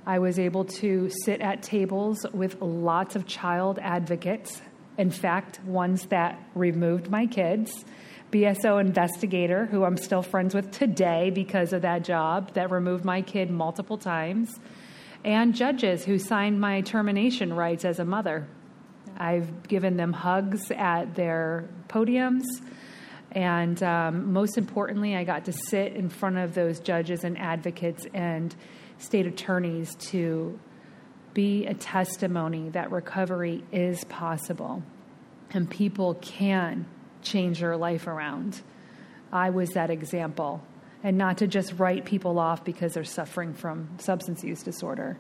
I was able to sit at tables with lots of child advocates. In fact, ones that removed my kids. BSO investigator, who I'm still friends with today because of that job, that removed my kid multiple times, and judges who signed my termination rights as a mother. I've given them hugs at their podiums, and most importantly, I got to sit in front of those judges and advocates and state attorneys to be a testimony that recovery is possible, and people can change your life around. I was that example. And not to just write people off because they're suffering from substance use disorder.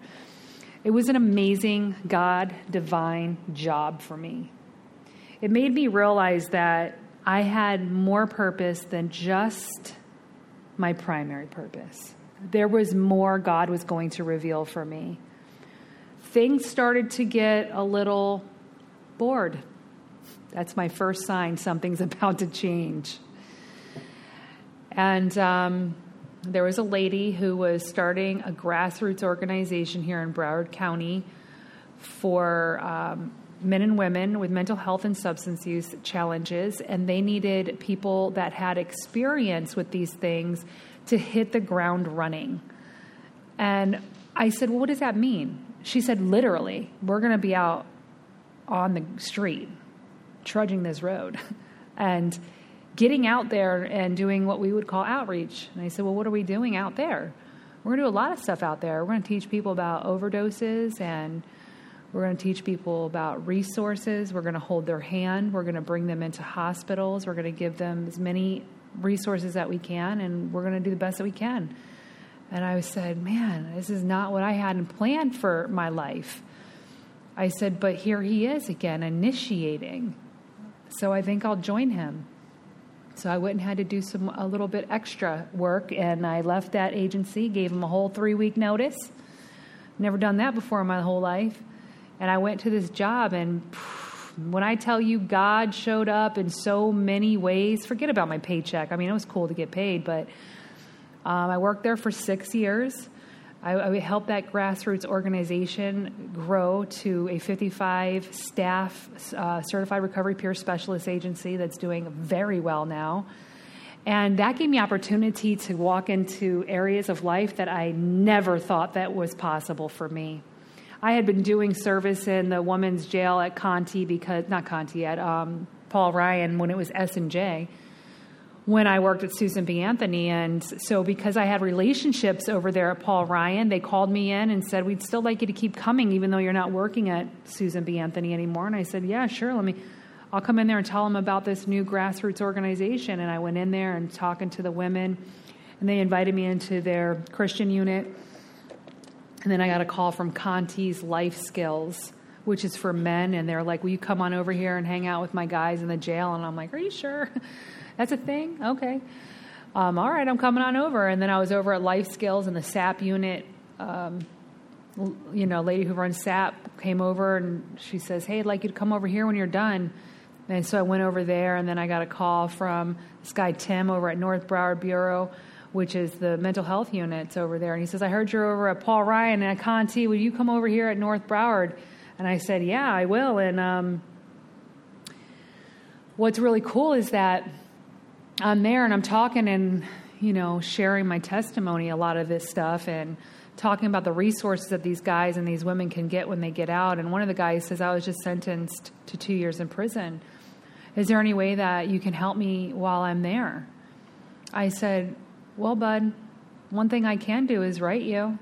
It was an amazing God, divine job for me. It made me realize that I had more purpose than just my primary purpose. There was more God was going to reveal for me. Things started to get a little bored. That's my first sign something's about to change. And there was a lady who was starting a grassroots organization here in Broward County for men and women with mental health and substance use challenges, and they needed people that had experience with these things to hit the ground running. And I said, well, what does that mean? She said, literally, we're going to be out on the street, trudging this road and getting out there and doing what we would call outreach. And I said, well, what are we doing out there? We're going to do a lot of stuff out there. We're going to teach people about overdoses, and we're going to teach people about resources. We're going to hold their hand. We're going to bring them into hospitals. We're going to give them as many resources that we can, and we're going to do the best that we can. And I said, man, this is not what I hadn't planned for my life. I said, but here he is again, initiating. So I think I'll join him. So I went and had to do a little bit extra work, and I left that agency, gave him a whole 3-week notice. Never done that before in my whole life. And I went to this job, and when I tell you God showed up in so many ways, forget about my paycheck. I mean, it was cool to get paid, but I worked there for 6 years. I helped that grassroots organization grow to a 55-staff certified recovery peer specialist agency that's doing very well now. And that gave me opportunity to walk into areas of life that I never thought that was possible for me. I had been doing service in the women's jail at Conte because, not Conte, at Paul Ryan when it was S&J. When I worked at Susan B. Anthony. And so because I had relationships over there at Paul Ryan, they called me in and said, we'd still like you to keep coming, even though you're not working at Susan B. Anthony anymore. And I said, yeah, sure. I'll come in there and tell them about this new grassroots organization. And I went in there and talking to the women, and they invited me into their Christian unit. And then I got a call from Conti's Life Skills, which is for men. And they're like, will you come on over here and hang out with my guys in the jail? And I'm like, are you sure? That's a thing? Okay. all right, I'm coming on over. And then I was over at Life Skills and the SAP unit, lady who runs SAP came over and she says, hey, I'd like you to come over here when you're done. And so I went over there, and then I got a call from this guy, Tim, over at North Broward Bureau, which is the mental health units over there. And he says, I heard you're over at Paul Ryan and at Conte. Will you come over here at North Broward? And I said, yeah, I will. And what's really cool is that I'm there and I'm talking and, sharing my testimony, a lot of this stuff, and talking about the resources that these guys and these women can get when they get out. And one of the guys says, I was just sentenced to 2 years in prison. Is there any way that you can help me while I'm there? I said, well, bud, one thing I can do is write you.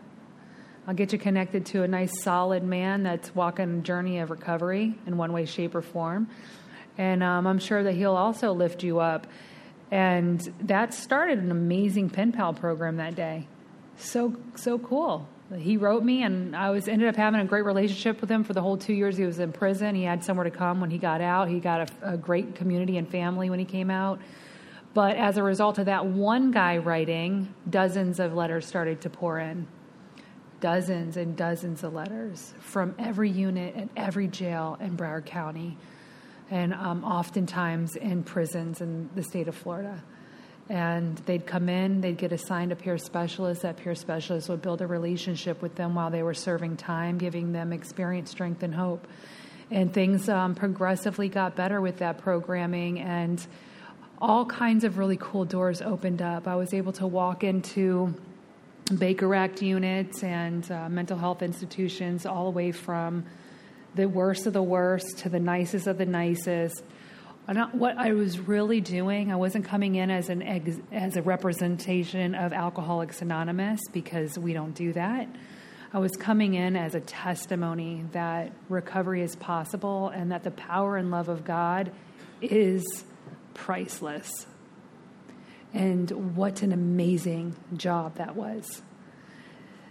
I'll get you connected to a nice, solid man that's walking a journey of recovery in one way, shape, or form. And I'm sure that he'll also lift you up. And that started an amazing pen pal program that day. So cool. He wrote me, and I ended up having a great relationship with him for the whole 2 years he was in prison. He had somewhere to come when he got out. He got a great community and family when he came out. But as a result of that one guy writing, dozens of letters started to pour in. Dozens and dozens of letters from every unit and every jail in Broward County, and oftentimes in prisons in the state of Florida. And they'd come in, they'd get assigned a peer specialist. That peer specialist would build a relationship with them while they were serving time, giving them experience, strength, and hope. And things progressively got better with that programming, and all kinds of really cool doors opened up. I was able to walk into Baker Act units and mental health institutions, all the way from the worst of the worst to the nicest of the nicest. What I was really doing, I wasn't coming in as a representation of Alcoholics Anonymous, because we don't do that. I was coming in as a testimony that recovery is possible and that the power and love of God is priceless. And what an amazing job that was.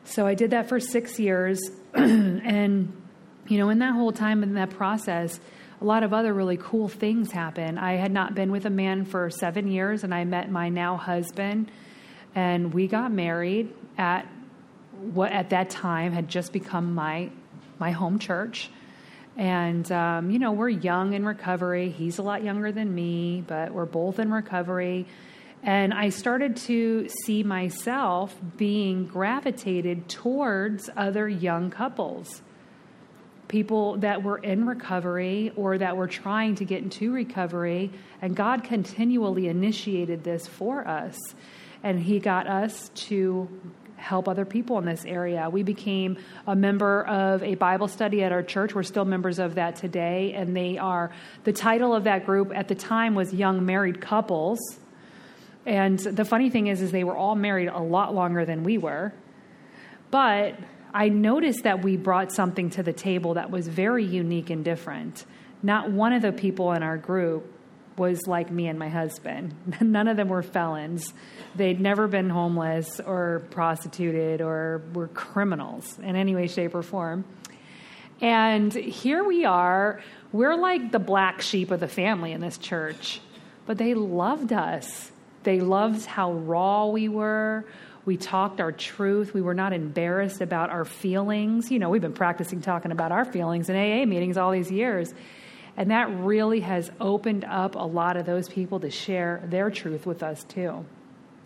So I did that for 6 years. And, in that whole time, in that process, a lot of other really cool things happened. I had not been with a man for 7 years, and I met my now husband, and we got married at what at that time had just become my home church. And, we're young in recovery. He's a lot younger than me, but we're both in recovery. And I started to see myself being gravitated towards other young couples, people that were in recovery or that were trying to get into recovery. And God continually initiated this for us. And he got us to help other people in this area. We became a member of a Bible study at our church. We're still members of that today. And the title of that group at the time was Young Married Couples. And the funny thing is they were all married a lot longer than we were. But I noticed that we brought something to the table that was very unique and different. Not one of the people in our group was like me and my husband. None of them were felons. They'd never been homeless or prostituted or were criminals in any way, shape, or form. And here we are. We're like the black sheep of the family in this church. But they loved us. They loved how raw we were. We talked our truth. We were not embarrassed about our feelings. We've been practicing talking about our feelings in AA meetings all these years. And that really has opened up a lot of those people to share their truth with us too.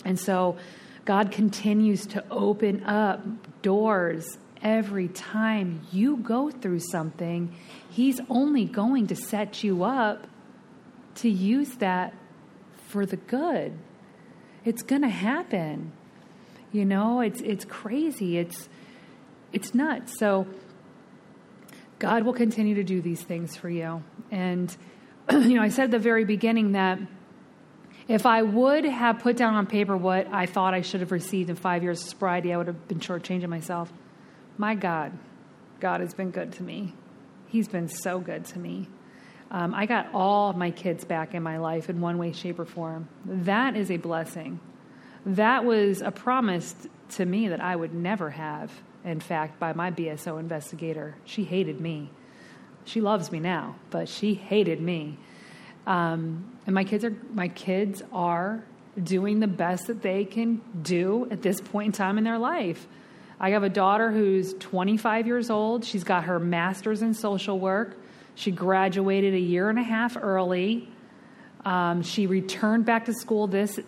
And so God continues to open up doors every time you go through something. He's only going to set you up to use that for the good. It's going to happen. It's crazy. It's nuts. So God will continue to do these things for you. And, I said at the very beginning that if I would have put down on paper what I thought I should have received in 5 years of sobriety, I would have been shortchanging myself. My God has been good to me. He's been so good to me. I got all of my kids back in my life in one way, shape, or form. That is a blessing. That was a promise to me that I would never have, in fact, by my BSO investigator. She hated me. She loves me now, but she hated me. And my kids are doing the best that they can do at this point in time in their life. I have a daughter who's 25 years old. She's got her master's in social work. She graduated a year and a half early. She returned back to school this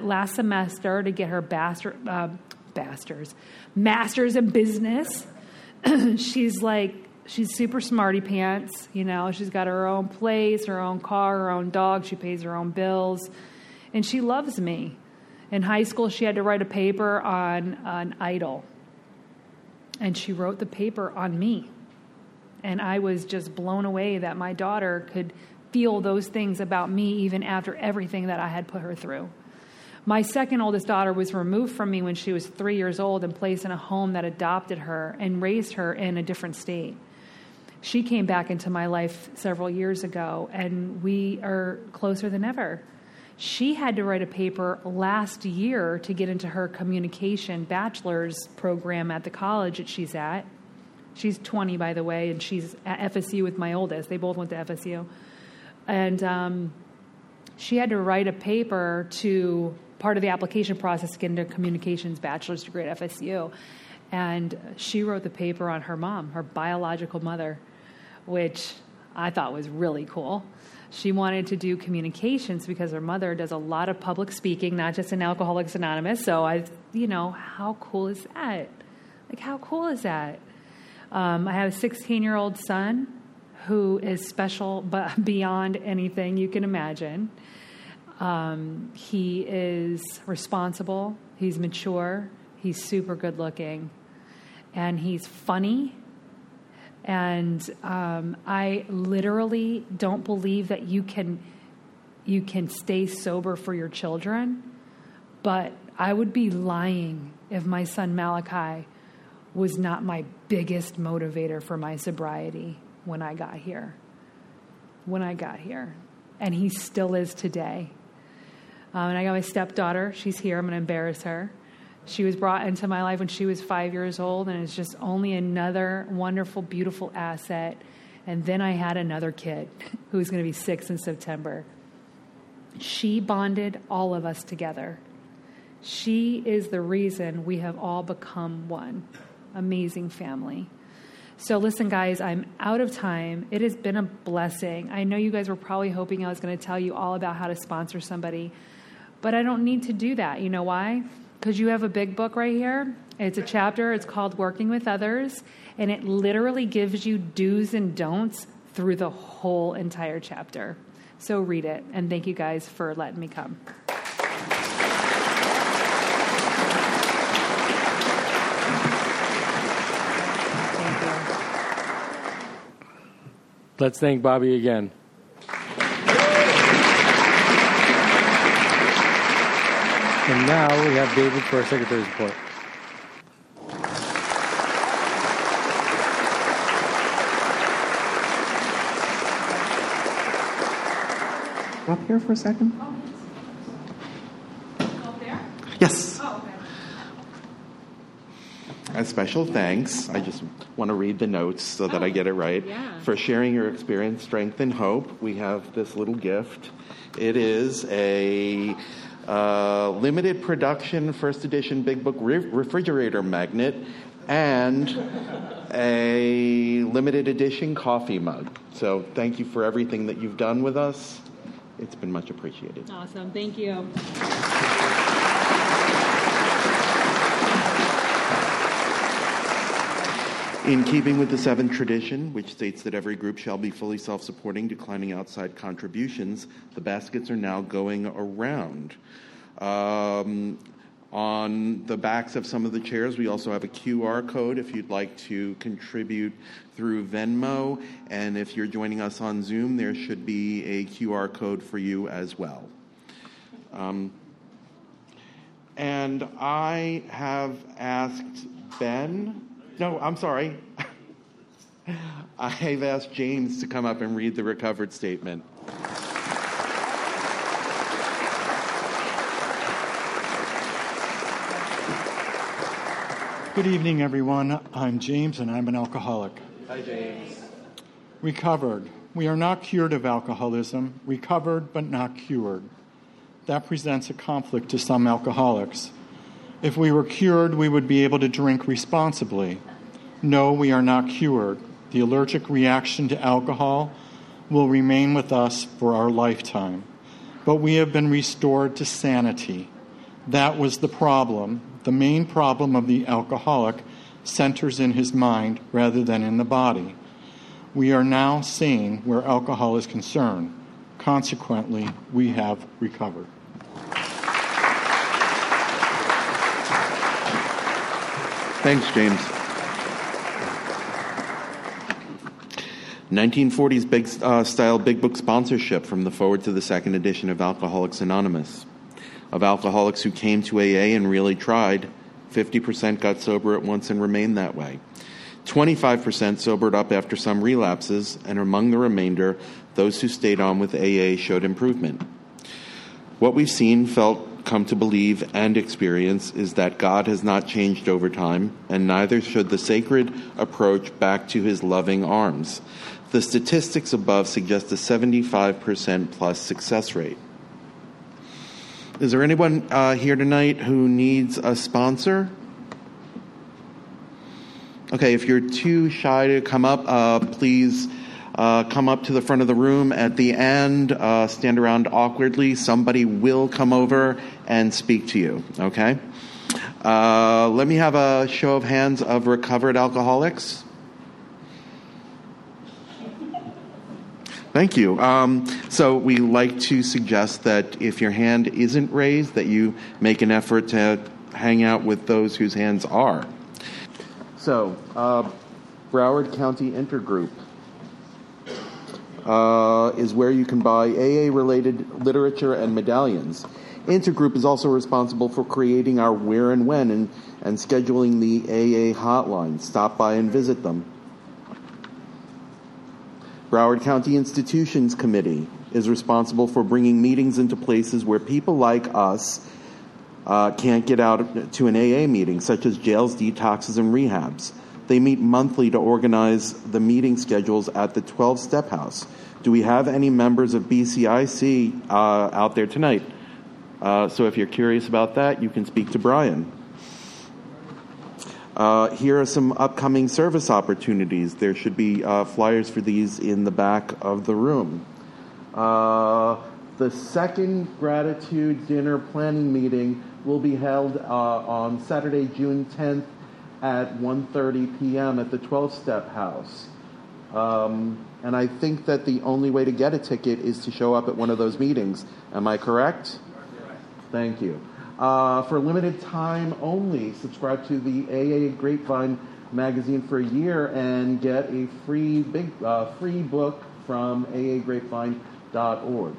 last semester to get her master's in business. She's super smarty pants. You know, she's got her own place, her own car, her own dog. She pays her own bills, and she loves me. In high school, she had to write a paper on an idol, and she wrote the paper on me. And I was just blown away that my daughter could feel those things about me even after everything that I had put her through. My second oldest daughter was removed from me when she was 3 years old and placed in a home that adopted her and raised her in a different state. She came back into my life several years ago, and we are closer than ever. She had to write a paper last year to get into her communication bachelor's program at the college that she's at. She's 20, by the way, and she's at FSU with my oldest. They both went to FSU. And she had to write a paper to part of the application process to get into communications bachelor's degree at FSU. And she wrote the paper on her mom, her biological mother, which I thought was really cool. She wanted to do communications because her mother does a lot of public speaking, not just in Alcoholics Anonymous. So how cool is that? I have a 16-year-old son who is special but beyond anything you can imagine. He is responsible. He's mature. He's super good looking, and he's funny. And I literally don't believe that you can stay sober for your children, but I would be lying if my son Malachi was not my biggest motivator for my sobriety when I got here. And he still is today. And I got my stepdaughter. She's here. I'm going to embarrass her. She was brought into my life when she was 5 years old, and it's just only another wonderful, beautiful asset. And then I had another kid who's going to be 6 in September. She bonded all of us together. She is the reason we have all become one. Amazing family. So listen, guys, I'm out of time. It has been a blessing. I know you guys were probably hoping I was going to tell you all about how to sponsor somebody, but I don't need to do that. You know why? Because you have a big book right here. It's a chapter. It's called Working with Others, and it literally gives you do's and don'ts through the whole entire chapter. So read it, and thank you guys for letting me come. Thank you. Let's thank Bobby again. And now we have David for our secretary's report. Up here for a second. Oh. Up there? Yes. Oh, okay. A special thanks. I just want to read the notes so that I get it right. Yeah. For sharing your experience, strength, and hope, we have this little gift. It is a limited production, first edition Big Book refrigerator magnet, and a limited edition coffee mug. So thank you for everything that you've done with us. It's been much appreciated. Awesome. Thank you. In keeping with the seventh tradition, which states that every group shall be fully self-supporting, declining outside contributions, the baskets are now going around. On the backs of some of the chairs, we also have a QR code if you'd like to contribute through Venmo. And if you're joining us on Zoom, there should be a QR code for you as well. And I have asked Ben... No, I'm sorry. I've asked James to come up and read the recovered statement. Good evening, everyone. I'm James, and I'm an alcoholic. Hi, James. Recovered. We are not cured of alcoholism. Recovered, but not cured. that presents a conflict to some alcoholics. If we were cured, we would be able to drink responsibly. No, we are not cured. The allergic reaction to alcohol will remain with us for our lifetime. But we have been restored to sanity. That was the problem. The main problem of the alcoholic centers in his mind rather than in the body. We are now sane where alcohol is concerned. Consequently, we have recovered. Thanks, James. 1940s big style big book sponsorship from the forward to the second edition of Alcoholics Anonymous. Of alcoholics who came to AA and really tried, 50% got sober at once and remained that way. 25% sobered up after some relapses, and among the remainder, those who stayed on with AA showed improvement. What we've seen, felt, come to believe, and experience is that God has not changed over time, and neither should the sacred approach back to his loving arms. The statistics above suggest a 75% plus success rate. Is there anyone here tonight who needs a sponsor? Okay, if you're too shy to come up, please come up to the front of the room at the end. Stand around awkwardly. Somebody will come over and speak to you, okay? Let me have a show of hands of recovered alcoholics. Thank you. So we like to suggest that if your hand isn't raised, that you make an effort to hang out with those whose hands are. So, Broward County Intergroup is where you can buy AA-related literature and medallions. Intergroup is also responsible for creating our where and when and scheduling the AA hotline. Stop by and visit them. Broward County Institutions Committee is responsible for bringing meetings into places where people like us can't get out to an AA meeting, such as jails, detoxes, and rehabs. They meet monthly to organize the meeting schedules at the 12 Step House. Do we have any members of BCIC out there tonight? So if you're curious about that, you can speak to Brian. Here are some upcoming service opportunities. There should be flyers for these in the back of the room. The second Gratitude Dinner Planning Meeting will be held on Saturday, June 10th at 1:30 p.m. at the 12 Step House. And I think that the only way to get a ticket is to show up at one of those meetings. Am I correct? Correct. Thank you. For limited time only, subscribe to the AA Grapevine magazine for a year and get a free book from aagrapevine.org.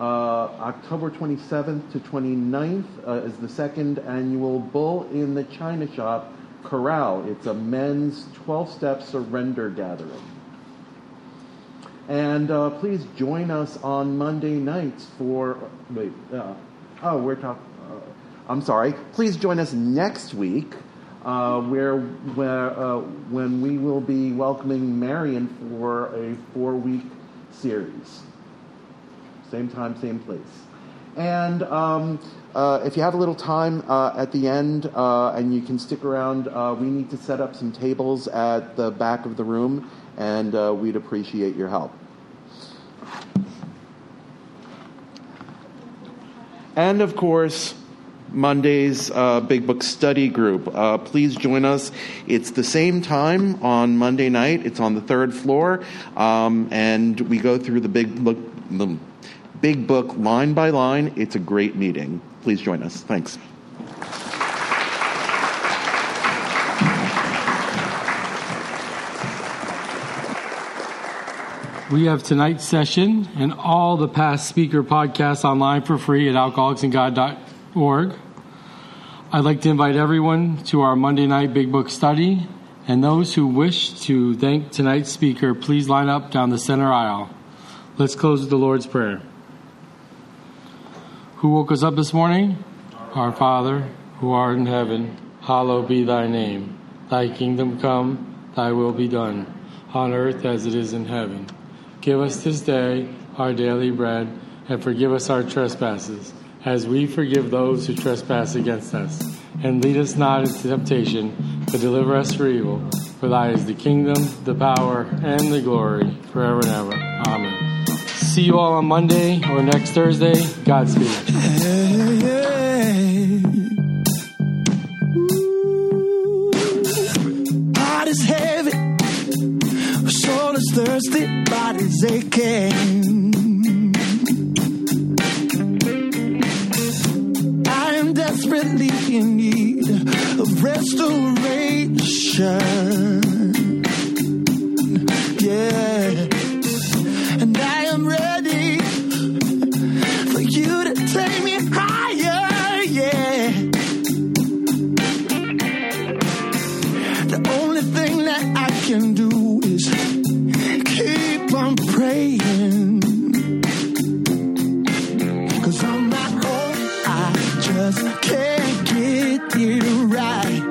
October 27th to 29th is the second annual Bull in the China Shop Corral. It's a men's 12-step surrender gathering. And please join us on Monday nights for... Please join us next week when we will be welcoming Marion for a 4-week series. Same time, same place. And if you have a little time at the end and you can stick around, we need to set up some tables at the back of the room, and we'd appreciate your help. And, of course, Monday's Big Book Study Group. Please join us. It's the same time on Monday night. It's on the third floor, and we go through the Big Book line by line. It's a great meeting. Please join us. Thanks. We have tonight's session and all the past speaker podcasts online for free at alcoholicsandgod.org. I'd like to invite everyone to our Monday night Big Book study, and those who wish to thank tonight's speaker, please line up down the center aisle. Let's close with the Lord's Prayer. Who woke us up this morning? Our Father, who art in heaven, hallowed be thy name. Thy kingdom come, thy will be done, on earth as it is in heaven. Give us this day our daily bread, and forgive us our trespasses, as we forgive those who trespass against us. And lead us not into temptation, but deliver us from evil. For thine is the kingdom, the power, and the glory, forever and ever. Amen. See you all on Monday or next Thursday. Godspeed. Hey, hey. Ooh, heart is heavy, soul is thirsty, body's aching. Desperately in need of restoration. Yeah. And I am ready for you to take me higher. Yeah. The only thing that I can do is keep on praying. Cause I'm not old, I just can't get it right.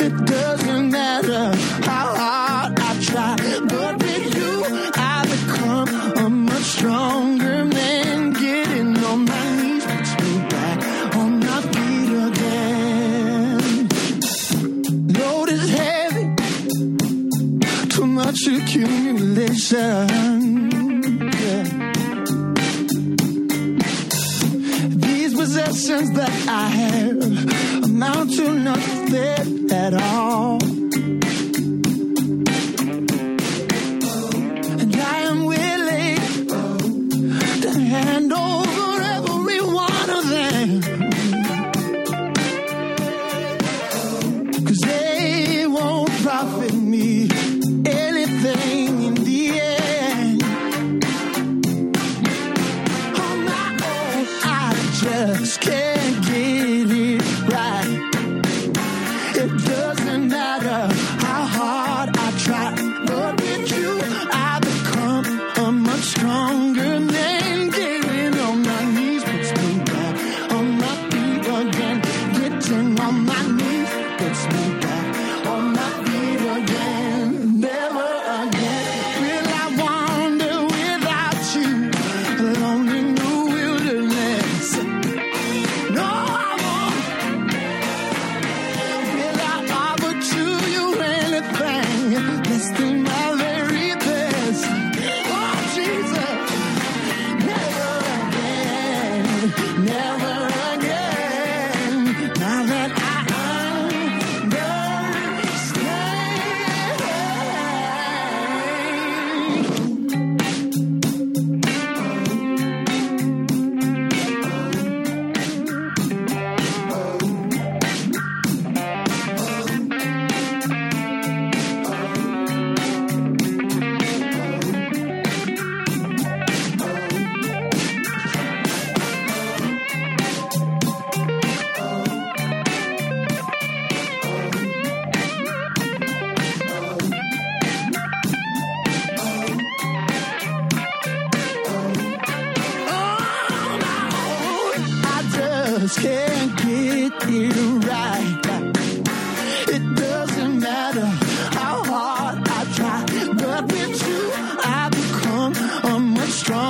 It doesn't matter how hard I try, but with you I become a much stronger man. Getting on my knees puts me back on my feet again. Load is heavy, too much accumulation. Possessions that I have amount to nothing at all. And I am willing to hand over every one of them, cause they won't profit me anything in the end. On my own, I just can't get it right. It doesn't matter how hard I try, but with you I become a much stronger man. Getting on my knees puts me back on my feet again. Getting on my knees puts me back on my feet again. Never again will I wander without you, alone in the wilderness. No, I won't. Will I offer to you anything less than my very best? Oh, Jesus, never again, never again. Now that I understand. On my own, I just can't get it right. It doesn't matter how hard I try, but with you I become a much stronger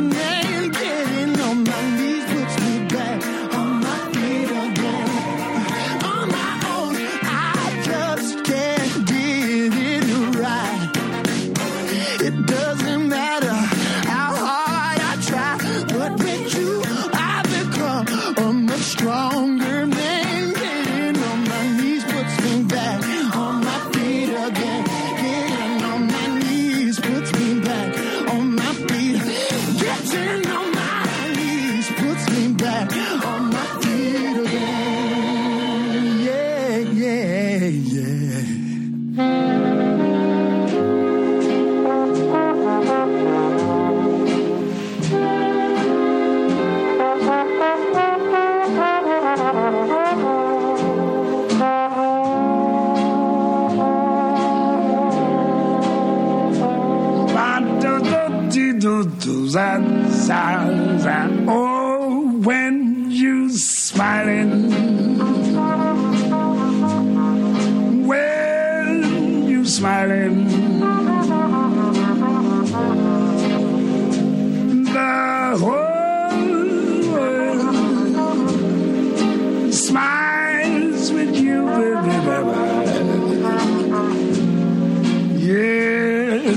man. Getting on my knees puts me back on my feet again. On my own, I just can't get it right. It doesn't matter how hard I try, but with you I become a much stronger man. Getting on my knees puts me back on my feet again. Getting on my knees puts me back on my feet. Getting on my knees puts me back on my feet again. Yeah, yeah, yeah. Oh, when you smiling, when you smiling, the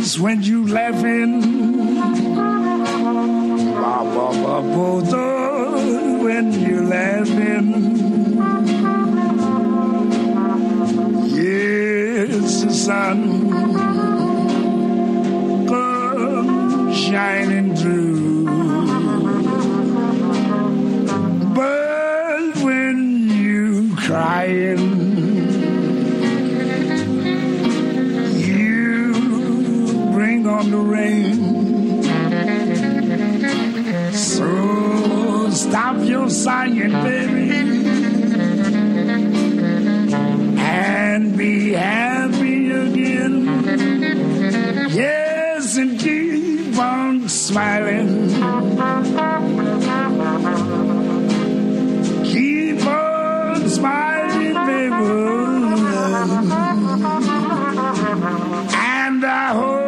is when you laughing. Ba ba ba ba, when you laughing. Yes, the sun comes shining through. But when you crying. On the rain, so stop your sighing, baby, and be happy again. Yes, and keep on smiling, keep on smiling, baby, and I hope.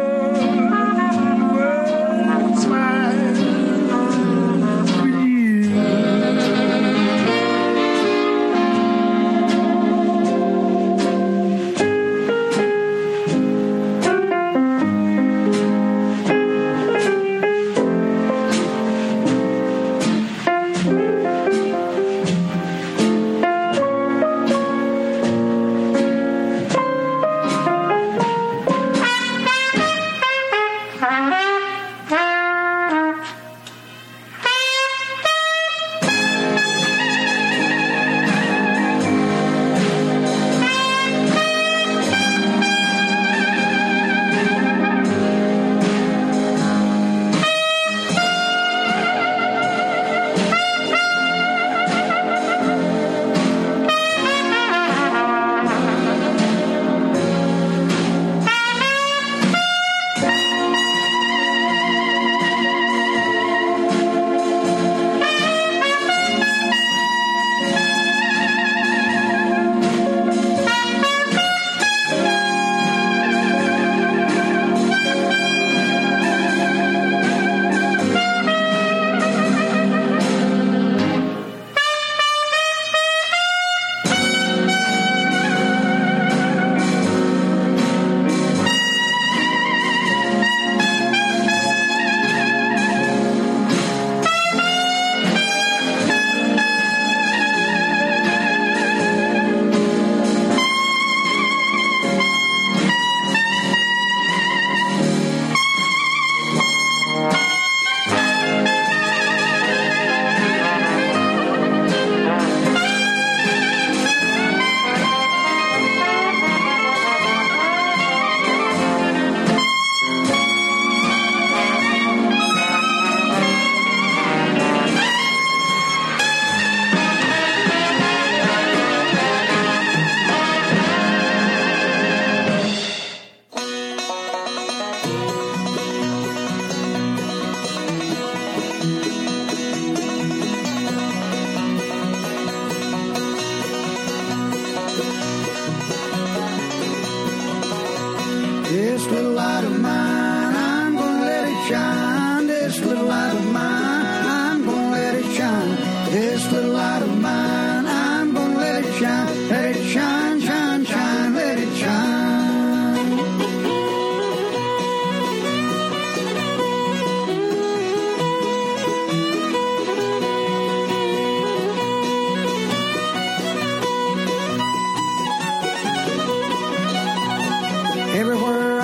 Everywhere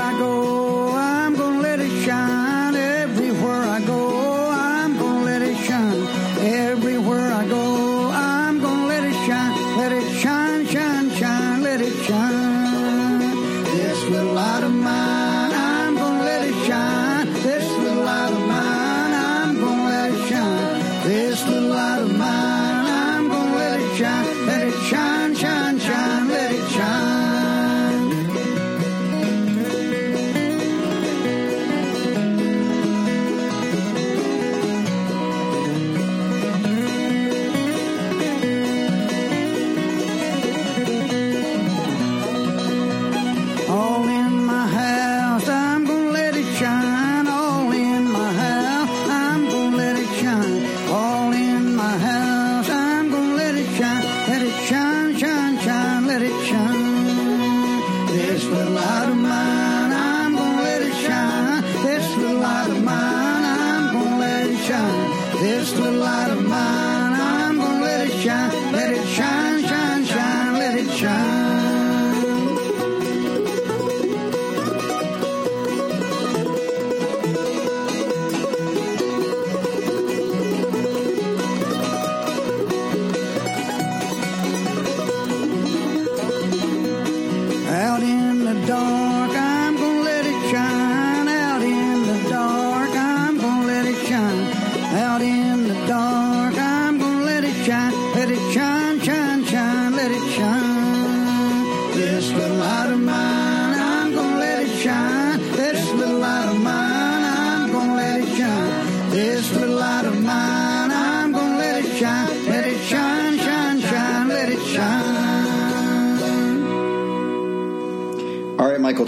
I go, This little light of mine, I'm gonna let it shine. This little light of mine, I'm gonna let it shine. Let it shine, shine, shine, let it shine. All right, Michael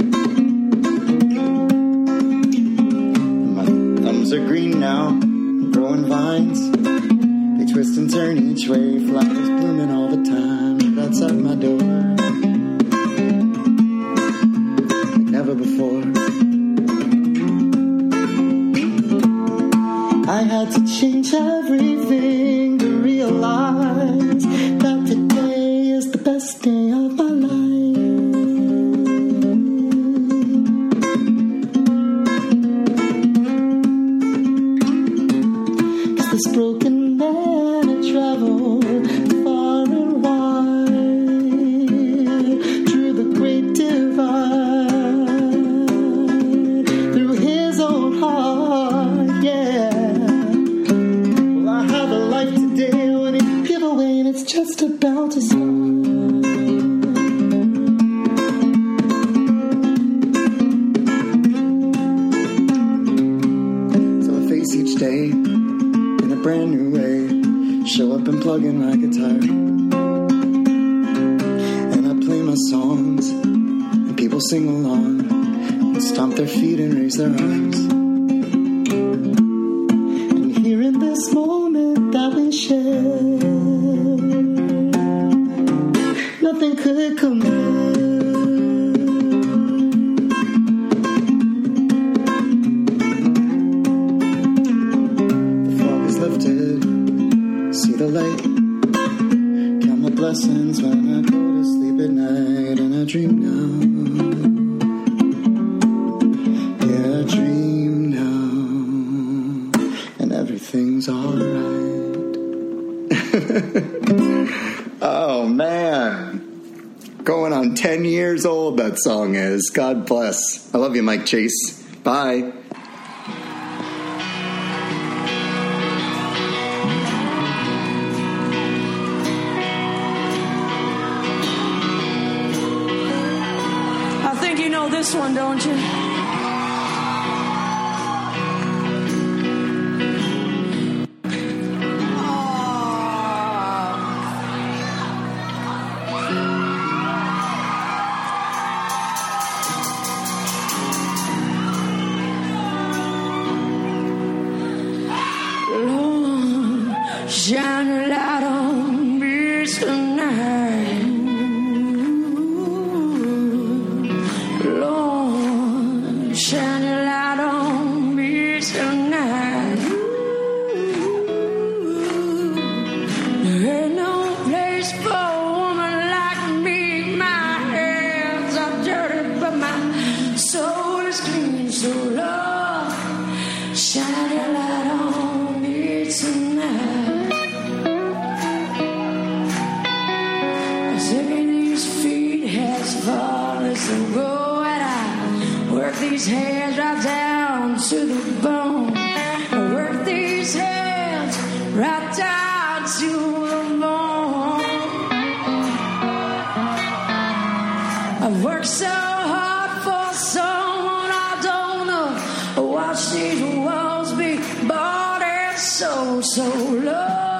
Are green now, growing vines. They twist and turn each way, flowers blooming all the time outside my door, like never before. I had to change everything to realize that today is the best day of my life. Song is. God bless. I love you, Mike Chase. Bye. I think you know this one, don't you? These hands right down. down to the bone. I work these hands right down to the bone. I've worked so hard for someone I don't know. I watch these walls be bought and sold so low.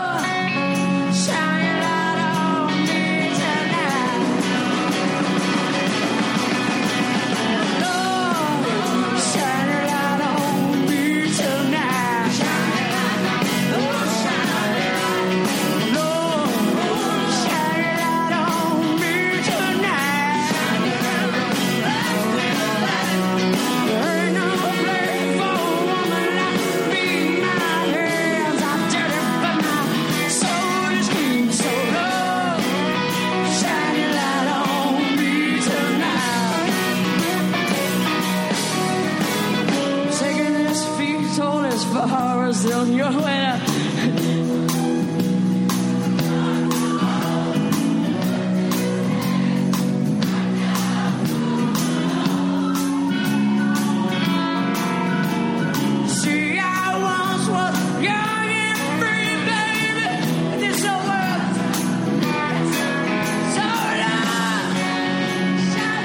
On your way up. See, I once was young and free, baby. This old world so long. So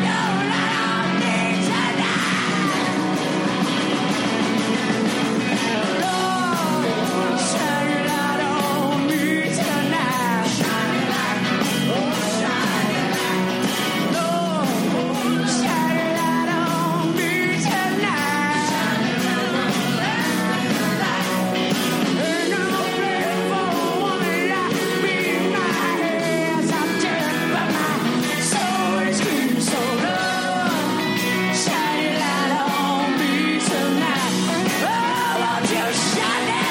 long, I need to die. Shine it out on me tonight. Shine it out, oh, shine it out, oh, shine it out on me tonight. Shine it out, ain't no place for a woman like me. My hands are dirty, but my soul is clean. So long, shine it out on me tonight. Oh, won't you shine it out?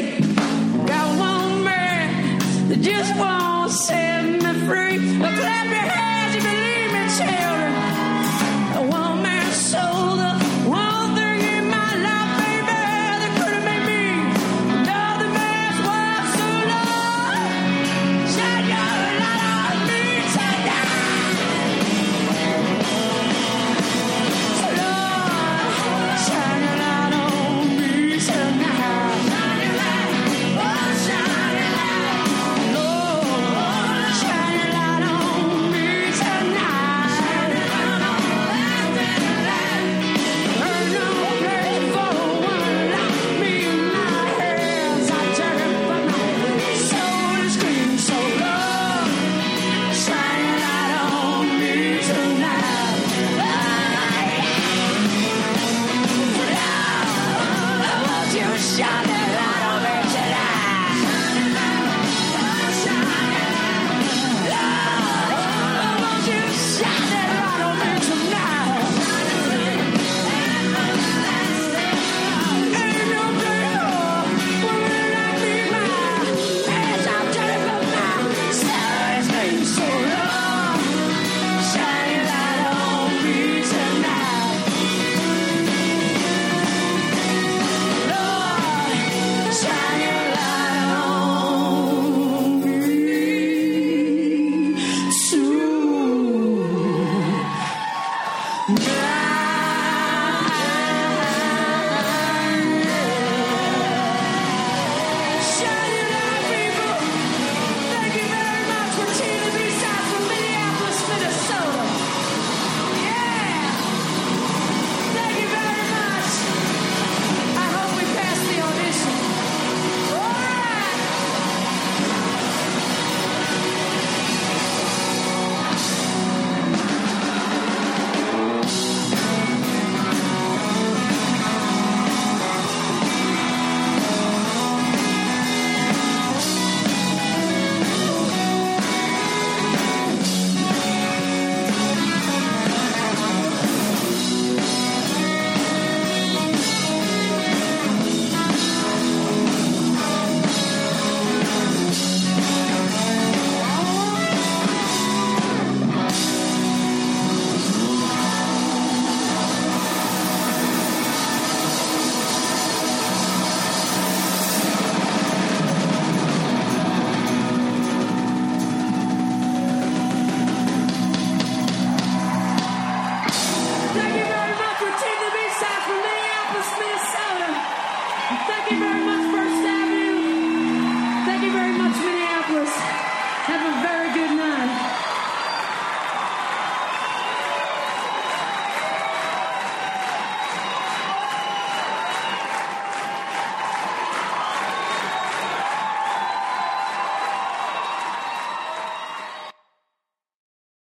Got one man that just won't say